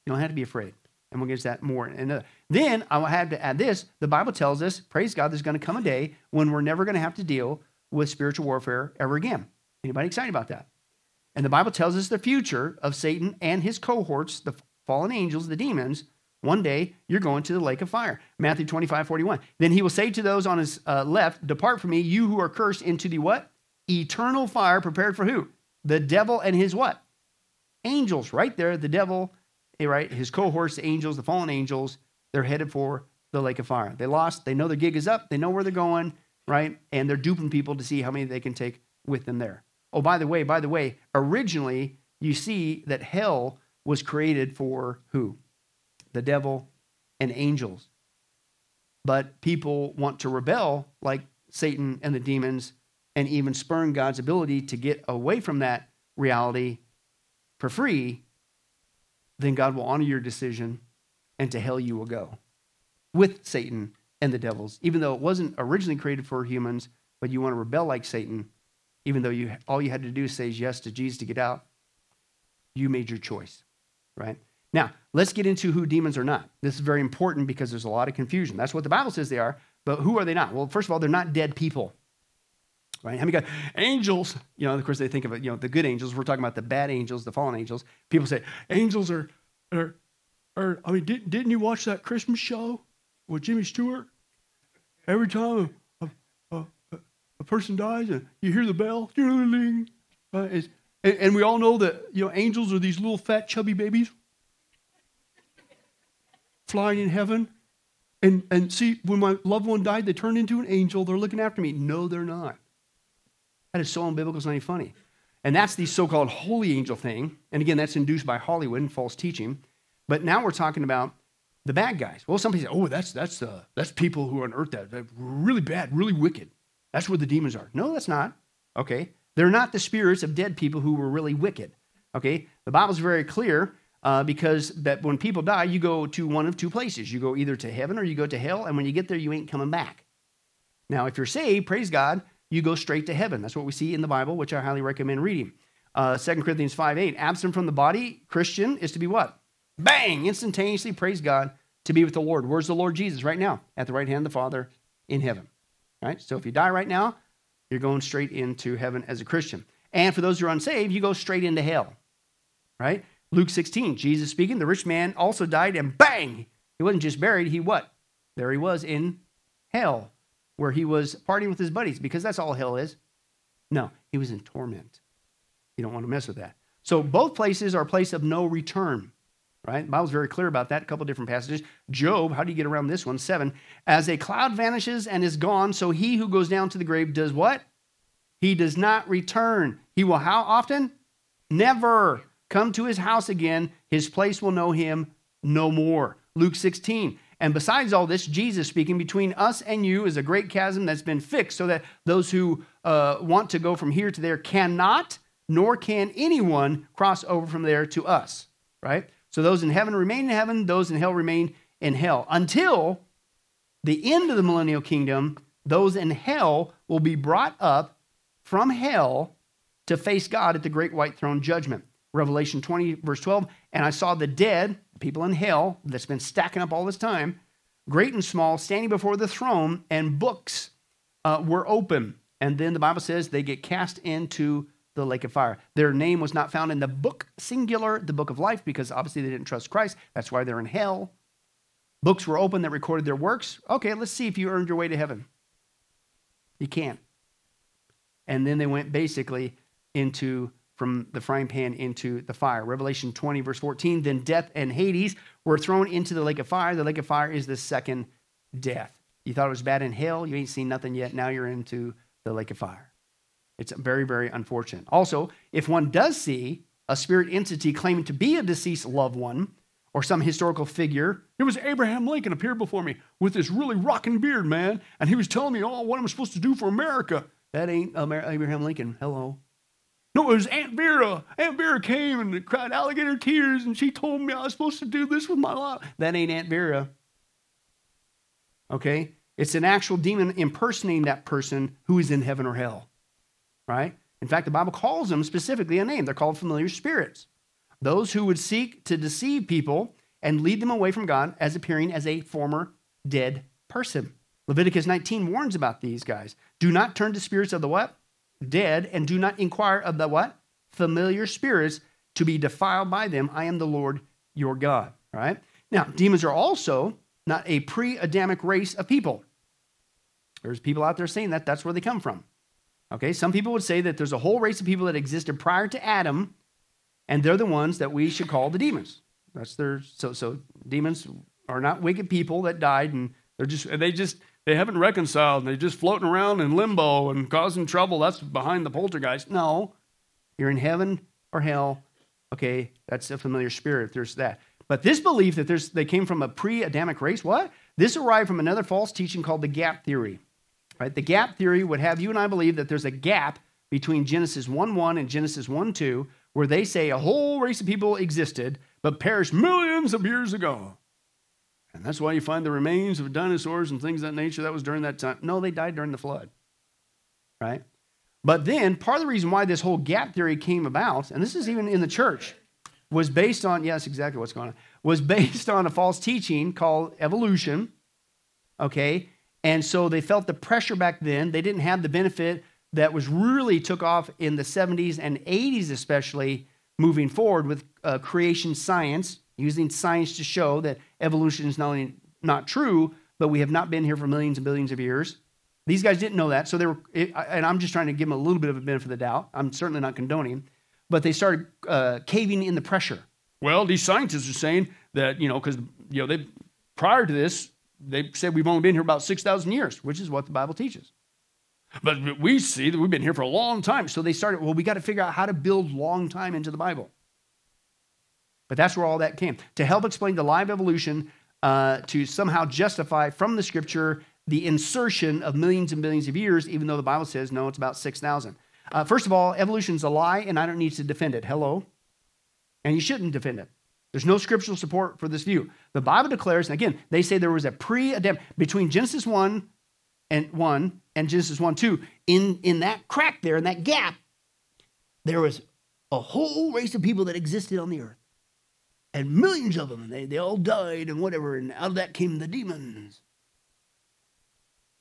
You don't have to be afraid. And we'll get to that more. And then I will have to add this. The Bible tells us, praise God, there's going to come a day when we're never going to have to deal with spiritual warfare ever again. Anybody excited about that? And the Bible tells us the future of Satan and his cohorts, the fallen angels, the demons. One day, you're going to the lake of fire. Matthew 25:41. Then he will say to those on his left, depart from me, you who are cursed, into the what? Eternal fire prepared for who? The devil and his what? Angels. Right there, the devil, right? His cohorts, the angels, the fallen angels, they're headed for the lake of fire. They lost. They know their gig is up. They know where they're going, right? And they're duping people to see how many they can take with them there. Oh, by the way, originally, you see that hell was created for who? The devil, and angels. But people want to rebel like Satan and the demons and even spurn God's ability to get away from that reality for free, then God will honor your decision and to hell you will go with Satan and the devils, even though it wasn't originally created for humans, but you want to rebel like Satan, even though all you had to do is say yes to Jesus to get out, you made your choice, right? Now, let's get into who demons are not. This is very important because there's a lot of confusion. That's what the Bible says they are, but who are they not? Well, first of all, they're not dead people, right? How many got angels? You know, of course, they think of it, you know, the good angels. We're talking about the bad angels, the fallen angels. People say, angels are I mean, didn't you watch that Christmas show with Jimmy Stewart? Every time a person dies and you hear the bell, and we all know that, you know, angels are these little fat chubby babies flying in heaven, and see, when my loved one died, they turned into an angel. They're looking after me. No, they're not. That is so unbiblical, it's not even funny. And that's the so-called holy angel thing. And again, that's induced by Hollywood and false teaching. But now we're talking about the bad guys. Well, some people say, oh, that's people who are on earth that are really bad, really wicked. That's where the demons are. No, that's not. Okay? They're not the spirits of dead people who were really wicked. Okay? The Bible's very clear. Because that when people die, you go to one of two places. You go either to heaven or you go to hell, and when you get there, you ain't coming back. Now, if you're saved, praise God, you go straight to heaven. That's what we see in the Bible, which I highly recommend reading. Second Corinthians 5:8, absent from the body, Christian, is to be what? Bang! Instantaneously, praise God, to be with the Lord. Where's the Lord Jesus right now? At the right hand of the Father in heaven. All right? So if you die right now, you're going straight into heaven as a Christian. And for those who are unsaved, you go straight into hell. Right? Luke 16, Jesus speaking, the rich man also died and bang! He wasn't just buried, he what? There he was in hell, where he was partying with his buddies, because that's all hell is. No, he was in torment. You don't want to mess with that. So both places are a place of no return, right? The Bible's very clear about that, a couple different passages. Job, how do you get around this one? 7, as a cloud vanishes and is gone, so he who goes down to the grave does what? He does not return. He will how often? Never come to his house again. His place will know him no more. Luke 16, and besides all this, Jesus speaking, between us and you is a great chasm that's been fixed so that those who want to go from here to there cannot, nor can anyone cross over from there to us, right? So those in heaven remain in heaven, those in hell remain in hell. Until the end of the millennial kingdom, those in hell will be brought up from hell to face God at the great white throne judgment. Revelation 20, verse 12, and I saw the dead, people in hell that's been stacking up all this time, great and small, standing before the throne, and books were open. And then the Bible says they get cast into the lake of fire. Their name was not found in the book, singular, the book of life, because obviously they didn't trust Christ. That's why they're in hell. Books were open that recorded their works. Okay, let's see if you earned your way to heaven. You can't. And then they went basically into from the frying pan into the fire. Revelation 20, verse 14, then death and Hades were thrown into the lake of fire. The lake of fire is the second death. You thought it was bad in hell, you ain't seen nothing yet, now you're into the lake of fire. It's very, very unfortunate. Also, if one does see a spirit entity claiming to be a deceased loved one or some historical figure, it was Abraham Lincoln appeared before me with this really rocking beard, man, and he was telling me, oh, what am I supposed to do for America? That ain't Abraham Lincoln, hello. No, it was Aunt Vera. Aunt Vera came and cried alligator tears, and she told me I was supposed to do this with my life. That ain't Aunt Vera. Okay? It's an actual demon impersonating that person who is in heaven or hell. Right? In fact, the Bible calls them specifically a name. They're called familiar spirits. Those who would seek to deceive people and lead them away from God as appearing as a former dead person. Leviticus 19 warns about these guys. Do not turn to spirits of the what? Dead, and do not inquire of the what? Familiar spirits, to be defiled by them. I am the Lord your God. All right? Now, demons are also not a pre-Adamic race of people. There's people out there saying that that's where they come from. Okay? Some people would say that there's a whole race of people that existed prior to Adam, and they're the ones that we should call the demons. That's their so demons are not wicked people that died, and they haven't reconciled, and they're just floating around in limbo and causing trouble. That's behind the poltergeist. No, you're in heaven or hell. Okay, that's a familiar spirit. There's that. But this belief that they came from a pre-Adamic race, what? This arrived from another false teaching called the gap theory. Right? The gap theory would have you and I believe that there's a gap between Genesis 1:1 and Genesis 1:2, where they say a whole race of people existed but perished millions of years ago. And that's why you find the remains of dinosaurs and things of that nature. That was during that time. No, they died during the flood, right? But then part of the reason why this whole gap theory came about, and this is even in the church, was based on, yes, exactly what's going on, was based on a false teaching called evolution, okay? And so they felt the pressure back then. They didn't have the benefit that was really took off in the 70s and 80s, especially moving forward with creation science, using science to show that evolution is not only not true, but we have not been here for millions and billions of years. These guys didn't know that, so they were, and I'm just trying to give them a little bit of a benefit of the doubt. I'm certainly not condoning, but they started caving in the pressure. Well, these scientists are saying that, because, they prior to this, they said we've only been here about 6,000 years, which is what the Bible teaches. But we see that we've been here for a long time, so they started, well, we got to figure out how to build long time into the Bible. But that's where all that came. To help explain the lie of evolution, to somehow justify from the scripture the insertion of millions and millions of years, even though the Bible says, no, it's about 6,000. First of all, evolution's a lie, and I don't need to defend it. Hello? And you shouldn't defend it. There's no scriptural support for this view. The Bible declares, and again, they say there was a pre-Adam between Genesis 1 and Genesis 1:2. In that crack there, in that gap, there was a whole race of people that existed on the earth. And millions of them, they all died and whatever, and out of that came the demons.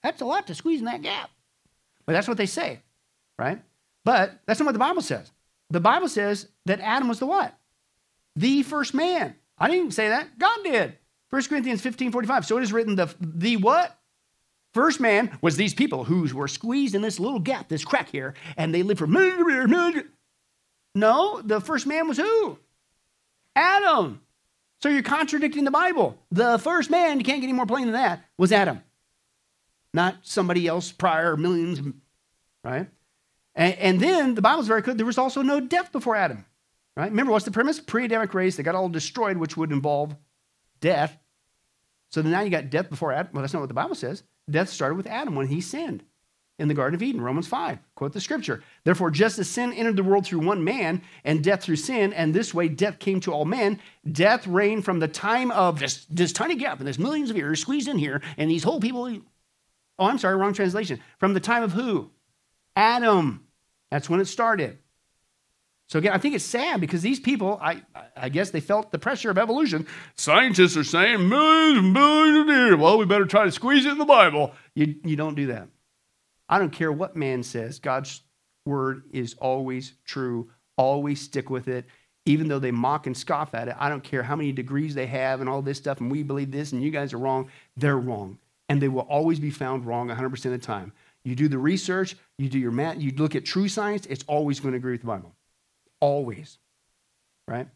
That's a lot to squeeze in that gap. But that's what they say, right? But that's not what the Bible says. The Bible says that Adam was the what? The first man. I didn't say that. God did. 1 Corinthians 15:45. So it is written, the what? First man was these people who were squeezed in this little gap, this crack here, and they lived for... No, the first man was who? Adam. So you're contradicting the Bible. The first man, you can't get any more plain than that, was Adam. Not somebody else prior, millions, right? And then the Bible's very clear. There was also no death before Adam, right? Remember, what's the premise? Pre-Adamic race, they got all destroyed, which would involve death. So then now you got death before Adam. Well, that's not what the Bible says. Death started with Adam when he sinned in the Garden of Eden, Romans 5. Quote the scripture. Therefore, just as sin entered the world through one man and death through sin, and this way death came to all men, death reigned from the time of this tiny gap, and there's millions of years squeezed in here, and these whole people... Oh, I'm sorry, wrong translation. From the time of who? Adam. That's when it started. So again, I think it's sad because these people, I guess they felt the pressure of evolution. Scientists are saying millions and billions of years. Well, we better try to squeeze it in the Bible. You don't do that. I don't care what man says. God's word is always true. Always stick with it. Even though they mock and scoff at it, I don't care how many degrees they have and all this stuff, and we believe this, and you guys are wrong. They're wrong. And they will always be found wrong 100% of the time. You do the research, you do your math, you look at true science, it's always going to agree with the Bible. Always, right?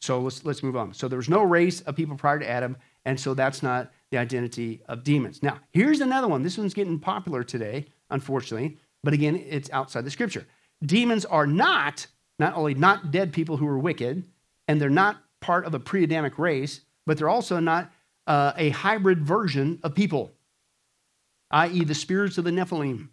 So let's move on. So there was no race of people prior to Adam, and so that's not the identity of demons. Now, here's another one. This one's getting popular today, unfortunately, but again, it's outside the scripture. Demons are not only not dead people who are wicked, and they're not part of a pre-Adamic race, but they're also not a hybrid version of people, i.e. the spirits of the Nephilim.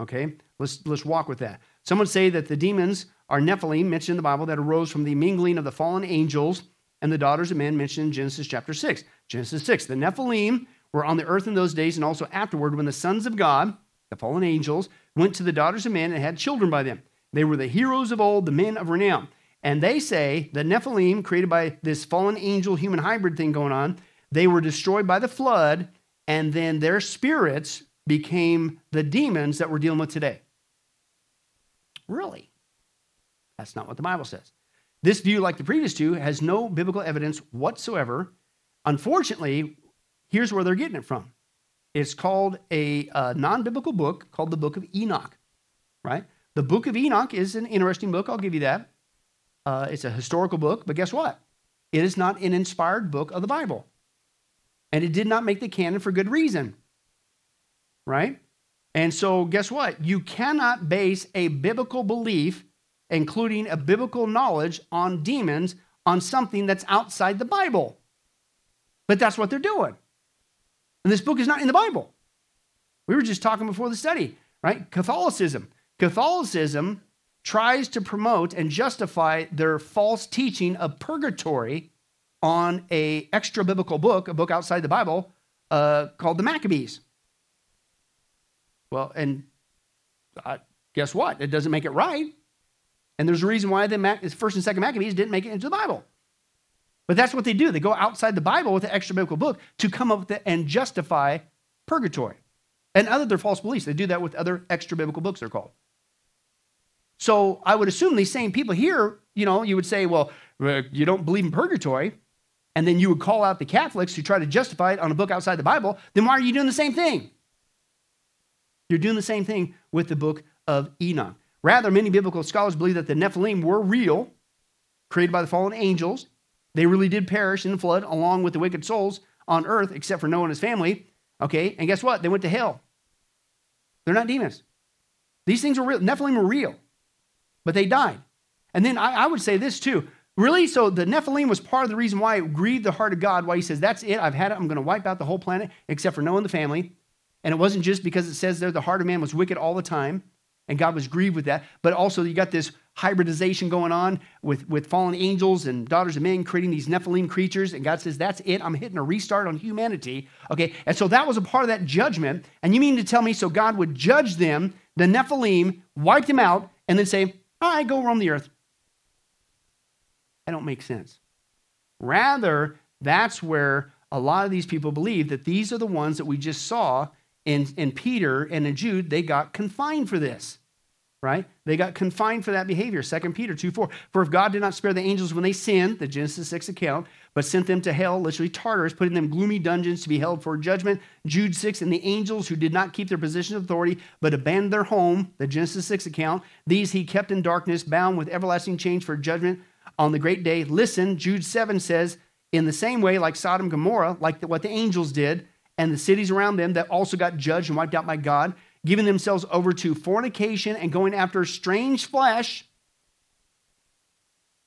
Okay, let's walk with that. Some would say that the demons are Nephilim, mentioned in the Bible, that arose from the mingling of the fallen angels and the daughters of men mentioned in Genesis chapter 6. Genesis 6, the Nephilim were on the earth in those days and also afterward when the sons of God, the fallen angels, went to the daughters of men and had children by them. They were the heroes of old, the men of renown. And they say the Nephilim, created by this fallen angel-human hybrid thing going on, they were destroyed by the flood, and then their spirits became the demons that we're dealing with today. Really? That's not what the Bible says. This view, like the previous two, has no biblical evidence whatsoever. Unfortunately, here's where they're getting it from. It's called a non-biblical book called the Book of Enoch, right? The Book of Enoch is an interesting book. I'll give you that. It's a historical book, but guess what? It is not an inspired book of the Bible. And it did not make the canon for good reason, right? And so guess what? You cannot base a biblical belief, including a biblical knowledge on demons, on something that's outside the Bible. But that's what they're doing. And this book is not in the Bible. We were just talking before the study, right? Catholicism. Catholicism tries to promote and justify their false teaching of purgatory on a extra-biblical book, a book outside the Bible, called the Maccabees. Well, and guess what? It doesn't make it right. And there's a reason why the First and Second Maccabees didn't make it into the Bible. But that's what they do. They go outside the Bible with an extra-biblical book to come up with and justify purgatory and other their false beliefs. They do that with other extra-biblical books, they're called. So I would assume these same people here, you know, you would say, well, you don't believe in purgatory, and then you would call out the Catholics who try to justify it on a book outside the Bible, then why are you doing the same thing? You're doing the same thing with the Book of Enoch. Rather, many biblical scholars believe that the Nephilim were real, created by the fallen angels. They really did perish in the flood along with the wicked souls on earth, except for Noah and his family. Okay, and guess what? They went to hell. They're not demons. These things were real. Nephilim were real, but they died. And then I would say this too. Really? So the Nephilim was part of the reason why it grieved the heart of God, why he says, that's it, I've had it, I'm going to wipe out the whole planet, except for Noah and the family. And it wasn't just because it says there the heart of man was wicked all the time, and God was grieved with that, but also you got this hybridization going on with fallen angels and daughters of men creating these Nephilim creatures, and God says, that's it, I'm hitting a restart on humanity. Okay, and so that was a part of that judgment, and you mean to tell me so God would judge them, the Nephilim, wipe them out, and then say, all right, go roam the earth. That don't make sense. Rather, that's where a lot of these people believe that these are the ones that we just saw in Peter and in Jude. They got confined for this, right? They got confined for that behavior. 2 Peter 2:4, for if God did not spare the angels when they sinned, the Genesis 6 account, but sent them to hell, literally Tartarus, putting them in gloomy dungeons to be held for judgment. Jude 6, and the angels who did not keep their position of authority, but abandoned their home, the Genesis 6 account, these he kept in darkness, bound with everlasting chains for judgment on the great day. Listen, Jude 7 says, in the same way, like Sodom and Gomorrah, like what the angels did, and the cities around them that also got judged and wiped out by God, giving themselves over to fornication and going after strange flesh,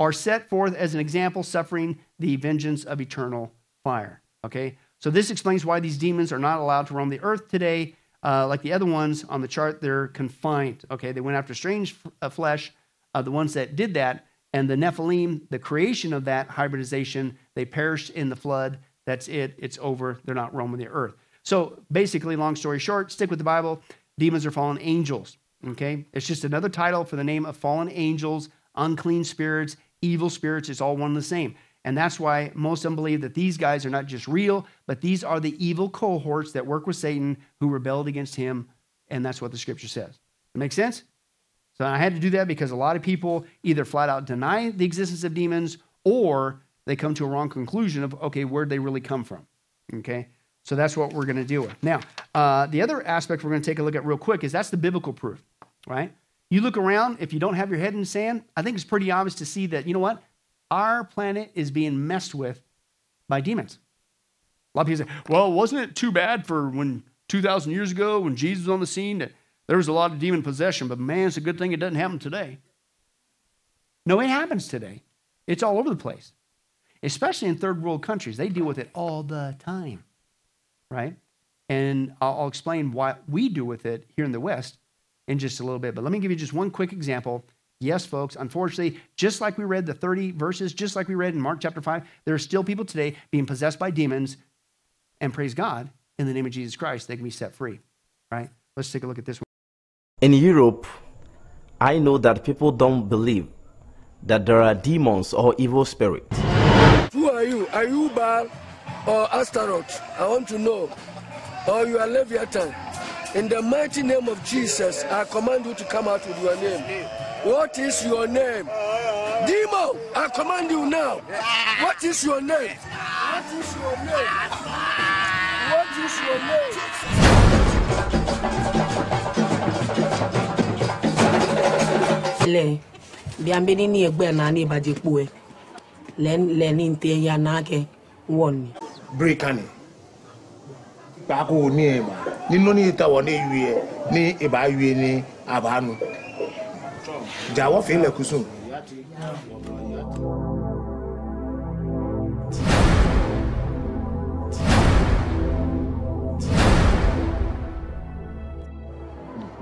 are set forth as an example, suffering the vengeance of eternal fire. Okay, so this explains why these demons are not allowed to roam the earth today. Like the other ones on the chart, they're confined. Okay, they went after strange flesh, the ones that did that, and the Nephilim, the creation of that hybridization, they perished in the flood. That's it. It's over. They're not roaming the earth. So basically, long story short, stick with the Bible. Demons are fallen angels, okay? It's just another title for the name of fallen angels, unclean spirits, evil spirits. It's all one and the same. And that's why most of them believe that these guys are not just real, but these are the evil cohorts that work with Satan who rebelled against him, and that's what the Scripture says. That make sense? So I had to do that because a lot of people either flat out deny the existence of demons, or they come to a wrong conclusion of, okay, where'd they really come from, okay? So that's what we're going to deal with. Now, the other aspect we're going to take a look at real quick is that's the biblical proof, right? You look around, if you don't have your head in the sand, I think it's pretty obvious to see that, you know what? Our planet is being messed with by demons. A lot of people say, well, wasn't it too bad for when 2,000 years ago when Jesus was on the scene that there was a lot of demon possession, but man, it's a good thing it doesn't happen today. No, it happens today. It's all over the place, especially in third world countries. They deal with it all the time. Right? And I'll explain what we do with it here in the West in just a little bit. But let me give you just one quick example. Yes, folks, unfortunately, just like we read the 30 verses, just like we read in Mark chapter 5, there are still people today being possessed by demons, and praise God, in the name of Jesus Christ, they can be set free. Right? Let's take a look at this one. In Europe, I know that people don't believe that there are demons or evil spirits. Who are you? Are you Baal? Or Astaroth, I want to know, or you are Leviathan. In the mighty name of Jesus, I command you to come out with your name. What is your name? Demon, I command you now. What is your name? What is your name? What is your name? Biambeni ni egbe na ni bajepo e. Len nte ya na ke won. Breakani bako ni ma ninu ni ta won ewie ni ibawie ni abanu jawo fe le kusun.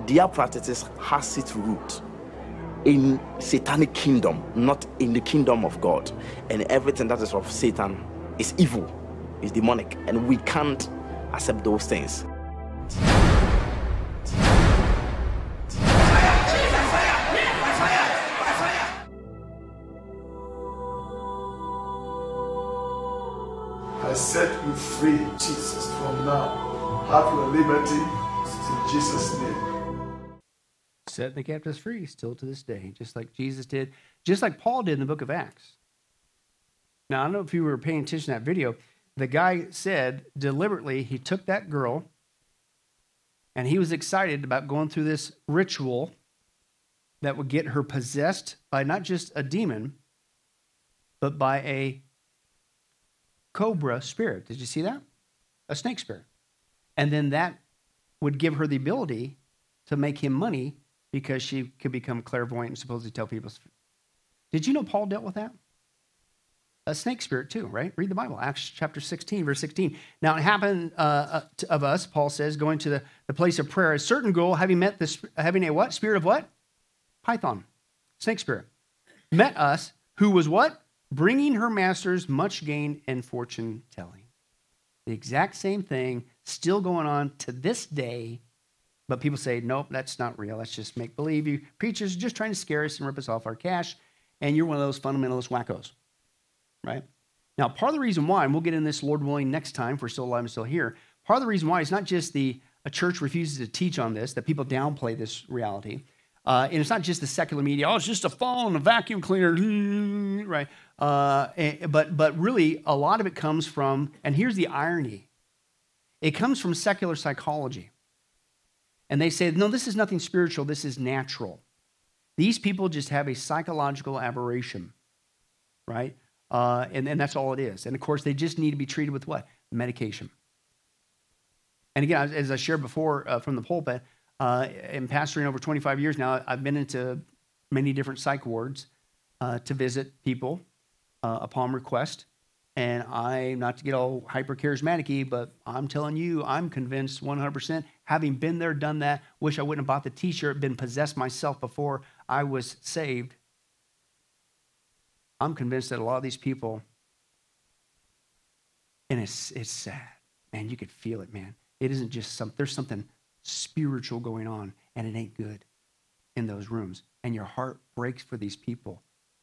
Their practices has its root in satanic kingdom, not in the kingdom of God, and everything that is of Satan is evil, is demonic, and we can't accept those things. I set you free, Jesus, from now. Have your liberty in Jesus' name. Setting the captives free still to this day, just like Jesus did, just like Paul did in the book of Acts. Now, I don't know if you were paying attention to that video. The guy said deliberately he took that girl and he was excited about going through this ritual that would get her possessed by not just a demon, but by a cobra spirit. Did you see that? A snake spirit. And then that would give her the ability to make him money because she could become clairvoyant and supposedly tell people. Did you know Paul dealt with that? A snake spirit too, right? Read the Bible, Acts chapter 16, verse 16. Now it happened of us, Paul says, going to the place of prayer, a certain girl having a what? Spirit of what? Python, snake spirit, met us, who was what? Bringing her masters much gain and fortune telling. The exact same thing still going on to this day, but people say, nope, that's not real. That's just make believe. You preachers are just trying to scare us and rip us off our cash, and you're one of those fundamentalist wackos. right? Now, part of the reason why, and we'll get in this, Lord willing, next time, if we're still alive and still here, part of the reason why is not just a church refuses to teach on this, that people downplay this reality, and it's not just the secular media, oh, it's just a fall in a vacuum cleaner, right? But really, a lot of it comes from, and here's the irony, it comes from secular psychology. And they say, no, this is nothing spiritual, this is natural. These people just have a psychological aberration, right? And that's all it is. And of course, they just need to be treated with what? Medication. And again, as I shared before from the pulpit, in pastoring over 25 years now, I've been into many different psych wards to visit people upon request. And I, not to get all hyper-charismatic-y, but I'm telling you, I'm convinced 100%, having been there, done that, wish I wouldn't have bought the t-shirt, been possessed myself before I was saved. I'm convinced that a lot of these people, and it's sad. Man, you could feel it, man. It isn't just something, there's something spiritual going on, and it ain't good in those rooms. And your heart breaks for these people.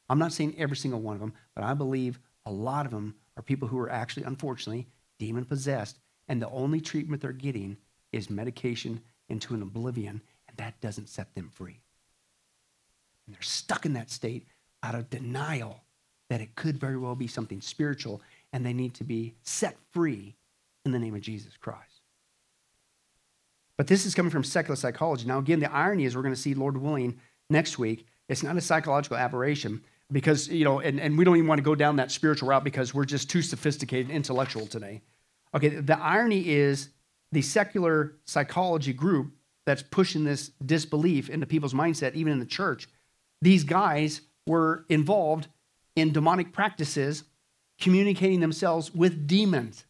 I'm not saying every single one of them, but I believe a lot of them are people who are actually, unfortunately, demon-possessed, and the only treatment they're getting is medication into an oblivion, and that doesn't set them free. And they're stuck in that state out of denial that it could very well be something spiritual, and they need to be set free in the name of Jesus Christ. But this is coming from secular psychology. Now, again, the irony is we're going to see, Lord willing, next week, it's not a psychological aberration, because, you know, and we don't even want to go down that spiritual route because we're just too sophisticated and intellectual today. Okay, the irony is the secular psychology group that's pushing this disbelief into people's mindset, even in the church, these guys were involved in demonic practices, communicating themselves with demons,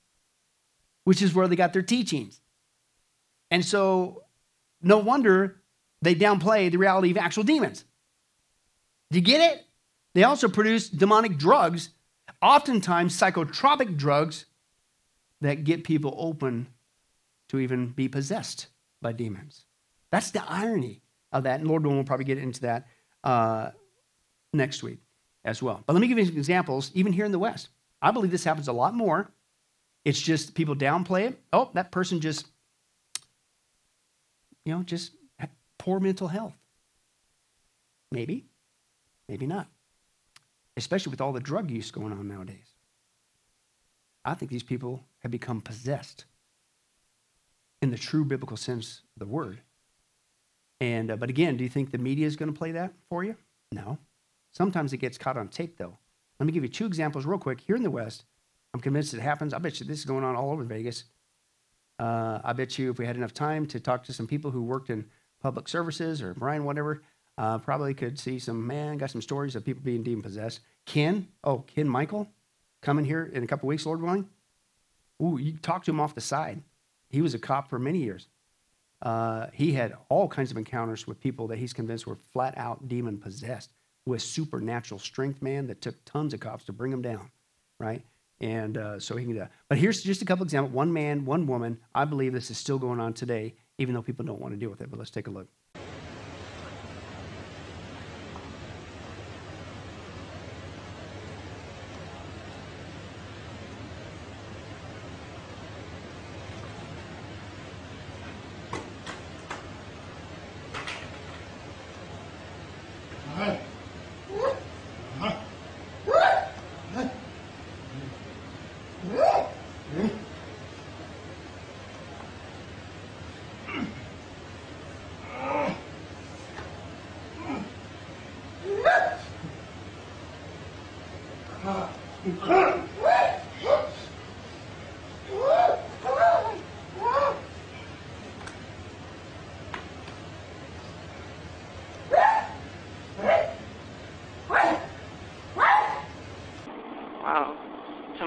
which is where they got their teachings. And so no wonder they downplay the reality of actual demons. Do you get it? They also produce demonic drugs, oftentimes psychotropic drugs that get people open to even be possessed by demons. That's the irony of that. And Lord willing, we'll probably get into that next week as well. But let me give you some examples, even here in the West. I believe this happens a lot more. It's just people downplay it. Oh, that person just, you know, just had poor mental health. Maybe, maybe not. Especially with all the drug use going on nowadays. I think these people have become possessed in the true biblical sense of the word. And but again, do you think the media is going to play that for you? No. Sometimes it gets caught on tape, though. Let me give you two examples real quick. Here in the West, I'm convinced it happens. I bet you this is going on all over Vegas. I bet you if we had enough time to talk to some people who worked in public services or Brian, whatever, probably could see some, man, got some stories of people being demon-possessed. Ken Michael, coming here in a couple weeks, Lord willing. Ooh, you talk to him off the side. He was a cop for many years. He had all kinds of encounters with people that he's convinced were flat-out demon-possessed with supernatural strength, man, that took tons of cops to bring him down, right? And so he can do that. But here's just a couple examples. One man, one woman. I believe this is still going on today, even though people don't want to deal with it. But let's take a look.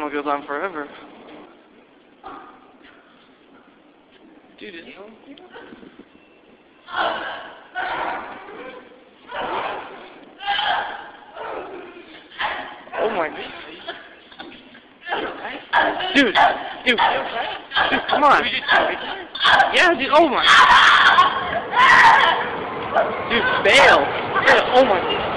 Goes on forever. Dude, is oh my god. Dude, come on. Yeah, dude, oh my. Dude, fail. Oh my god.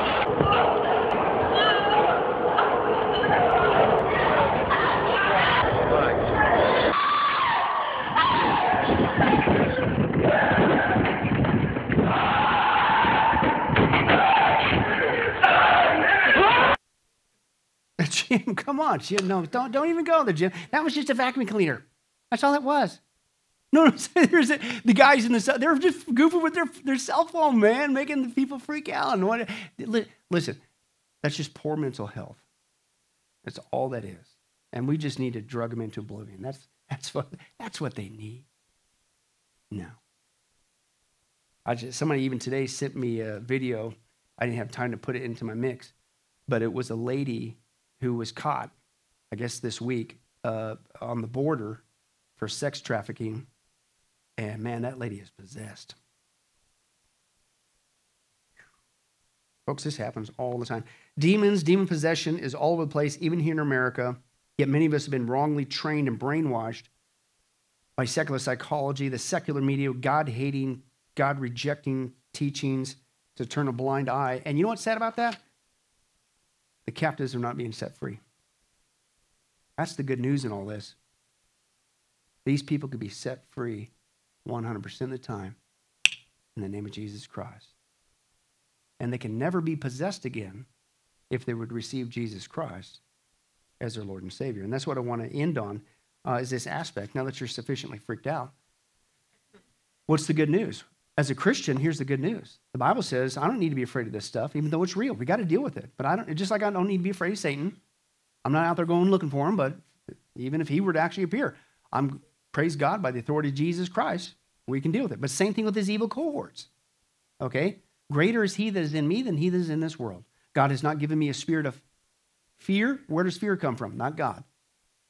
Jim, come on, Jim. No, don't even go there, Jim. That was just a vacuum cleaner. That's all it was. No, the guys in the, they're just goofing with their cell phone, man, making the people freak out. And what? Listen, that's just poor mental health. That's all that is. And we just need to drug them into oblivion. That's what they need. No. Somebody even today sent me a video. I didn't have time to put it into my mix, but it was a lady who was caught, I guess this week, on the border for sex trafficking. And man, that lady is possessed. Folks, this happens all the time. Demons, demon possession is all over the place, even here in America. Yet many of us have been wrongly trained and brainwashed by secular psychology, the secular media, God-hating, God-rejecting teachings to turn a blind eye. And you know what's sad about that? The captives are not being set free. That's the good news in all this. These people could be set free 100% of the time in the name of Jesus Christ. And they can never be possessed again if they would receive Jesus Christ as their Lord and Savior. And that's what I want to end on, is this aspect. Now that you're sufficiently freaked out, what's the good news? As a Christian, here's the good news. The Bible says, I don't need to be afraid of this stuff, even though it's real. We got to deal with it. But just like I don't need to be afraid of Satan. I'm not out there going looking for him, but even if he were to actually appear, I'm, praise God, by the authority of Jesus Christ, we can deal with it. But same thing with his evil cohorts, okay? Greater is he that is in me than he that is in this world. God has not given me a spirit of fear. Where does fear come from? Not God.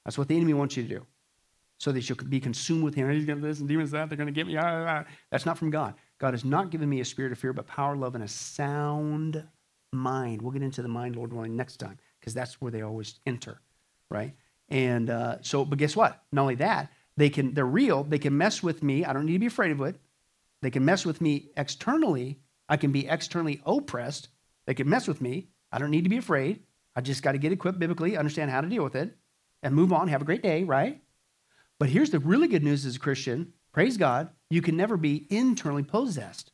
That's what the enemy wants you to do, so that you'll be consumed with him. He's going to listen, demons that, they're going to get me. That's not from God. God has not given me a spirit of fear, but power, love, and a sound mind. We'll get into the mind, Lord willing, next time, because that's where they always enter, right? And but guess what? Not only that, they're real. They can mess with me. I don't need to be afraid of it. They can mess with me externally. I can be externally oppressed. They can mess with me. I don't need to be afraid. I just got to get equipped biblically, understand how to deal with it, and move on. Have a great day, right? But here's the really good news as a Christian, praise God, you can never be internally possessed.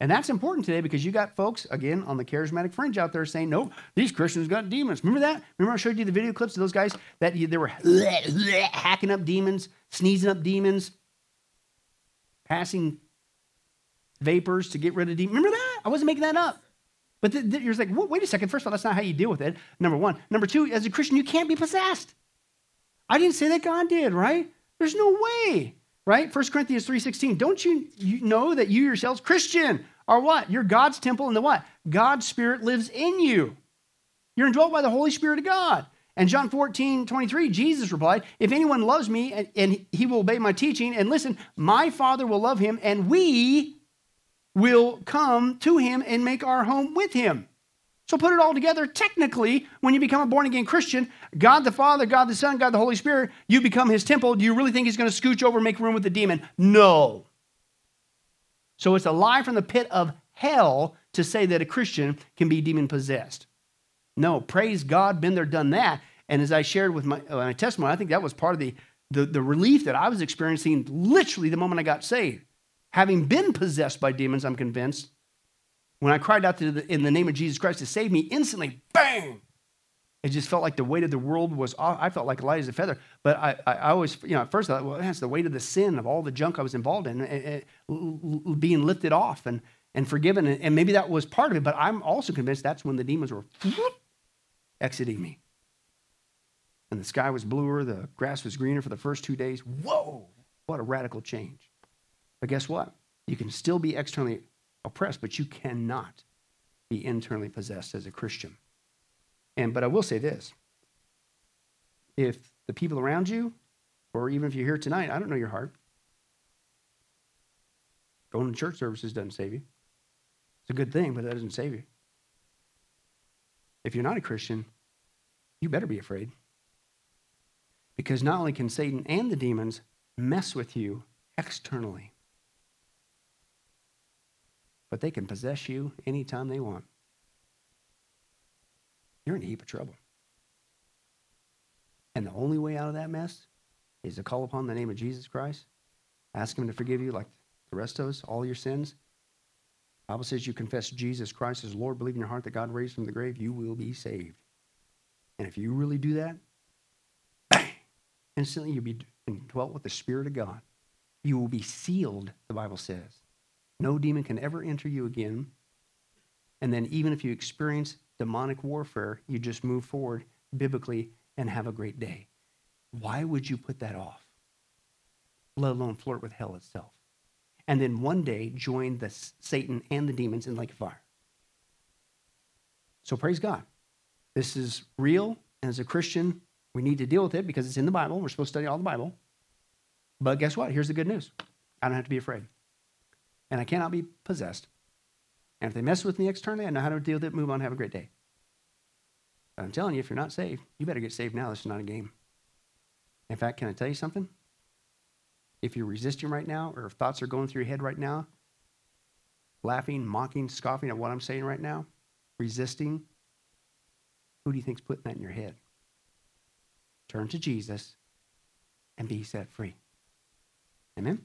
And that's important today because you got folks, again, on the charismatic fringe out there saying, nope, these Christians got demons. Remember that? Remember I showed you the video clips of those guys that they were hacking up demons, sneezing up demons, passing vapors to get rid of demons. Remember that? I wasn't making that up. But you're like, wait a second. First of all, that's not how you deal with it, number one. Number two, as a Christian, you can't be possessed. I didn't say that God did, right? There's no way, right? 1 Corinthians 3:16, don't you know that you yourselves, Christian, are what? You're God's temple and the what? God's Spirit lives in you. You're indwelt by the Holy Spirit of God. And John 14:23, Jesus replied, if anyone loves me and he will obey my teaching, and listen, my Father will love him and we will come to him and make our home with him. So put it all together. Technically, when you become a born-again Christian, God the Father, God the Son, God the Holy Spirit, you become his temple. Do you really think he's going to scooch over and make room with the demon? No. So it's a lie from the pit of hell to say that a Christian can be demon-possessed. No, praise God, been there, done that. And as I shared with my testimony, I think that was part of the relief that I was experiencing literally the moment I got saved. Having been possessed by demons, I'm convinced, when I cried out in the name of Jesus Christ to save me, instantly, bang! It just felt like the weight of the world was off. I felt like light as a feather. But I always, at first I thought, well, that's the weight of the sin of all the junk I was involved in, and being lifted off and forgiven. And maybe that was part of it, but I'm also convinced that's when the demons were exiting me. And the sky was bluer, the grass was greener for the first 2 days. Whoa, what a radical change. But guess what? You can still be externally oppressed, but you cannot be internally possessed as a Christian. But I will say this. If the people around you, or even if you're here tonight, I don't know your heart. Going to church services doesn't save you. It's a good thing, but that doesn't save you. If you're not a Christian, you better be afraid. Because not only can Satan and the demons mess with you externally, but they can possess you anytime they want. You're in a heap of trouble. And the only way out of that mess is to call upon the name of Jesus Christ Ask him to forgive you like the rest of us, all your sins. The Bible says you confess Jesus Christ as Lord, believe in your heart that God raised from the grave, you will be saved. And if you really do that, bang, instantly you'll be indwelt with the Spirit of God. You will be sealed, the Bible says. No demon can ever enter you again. And then even if you experience demonic warfare, you just move forward biblically and have a great day. Why would you put that off? Let alone flirt with hell itself. And then one day join the Satan and the demons in lake of fire. So praise God. This is real. And as a Christian, we need to deal with it because it's in the Bible. We're supposed to study all the Bible. But guess what? Here's the good news. I don't have to be afraid. And I cannot be possessed. And if they mess with me externally, I know how to deal with it, move on, have a great day. But I'm telling you, if you're not saved, you better get saved now. This is not a game. In fact, can I tell you something? If you're resisting right now, or if thoughts are going through your head right now, laughing, mocking, scoffing at what I'm saying right now, resisting, who do you think's putting that in your head? Turn to Jesus and be set free. Amen?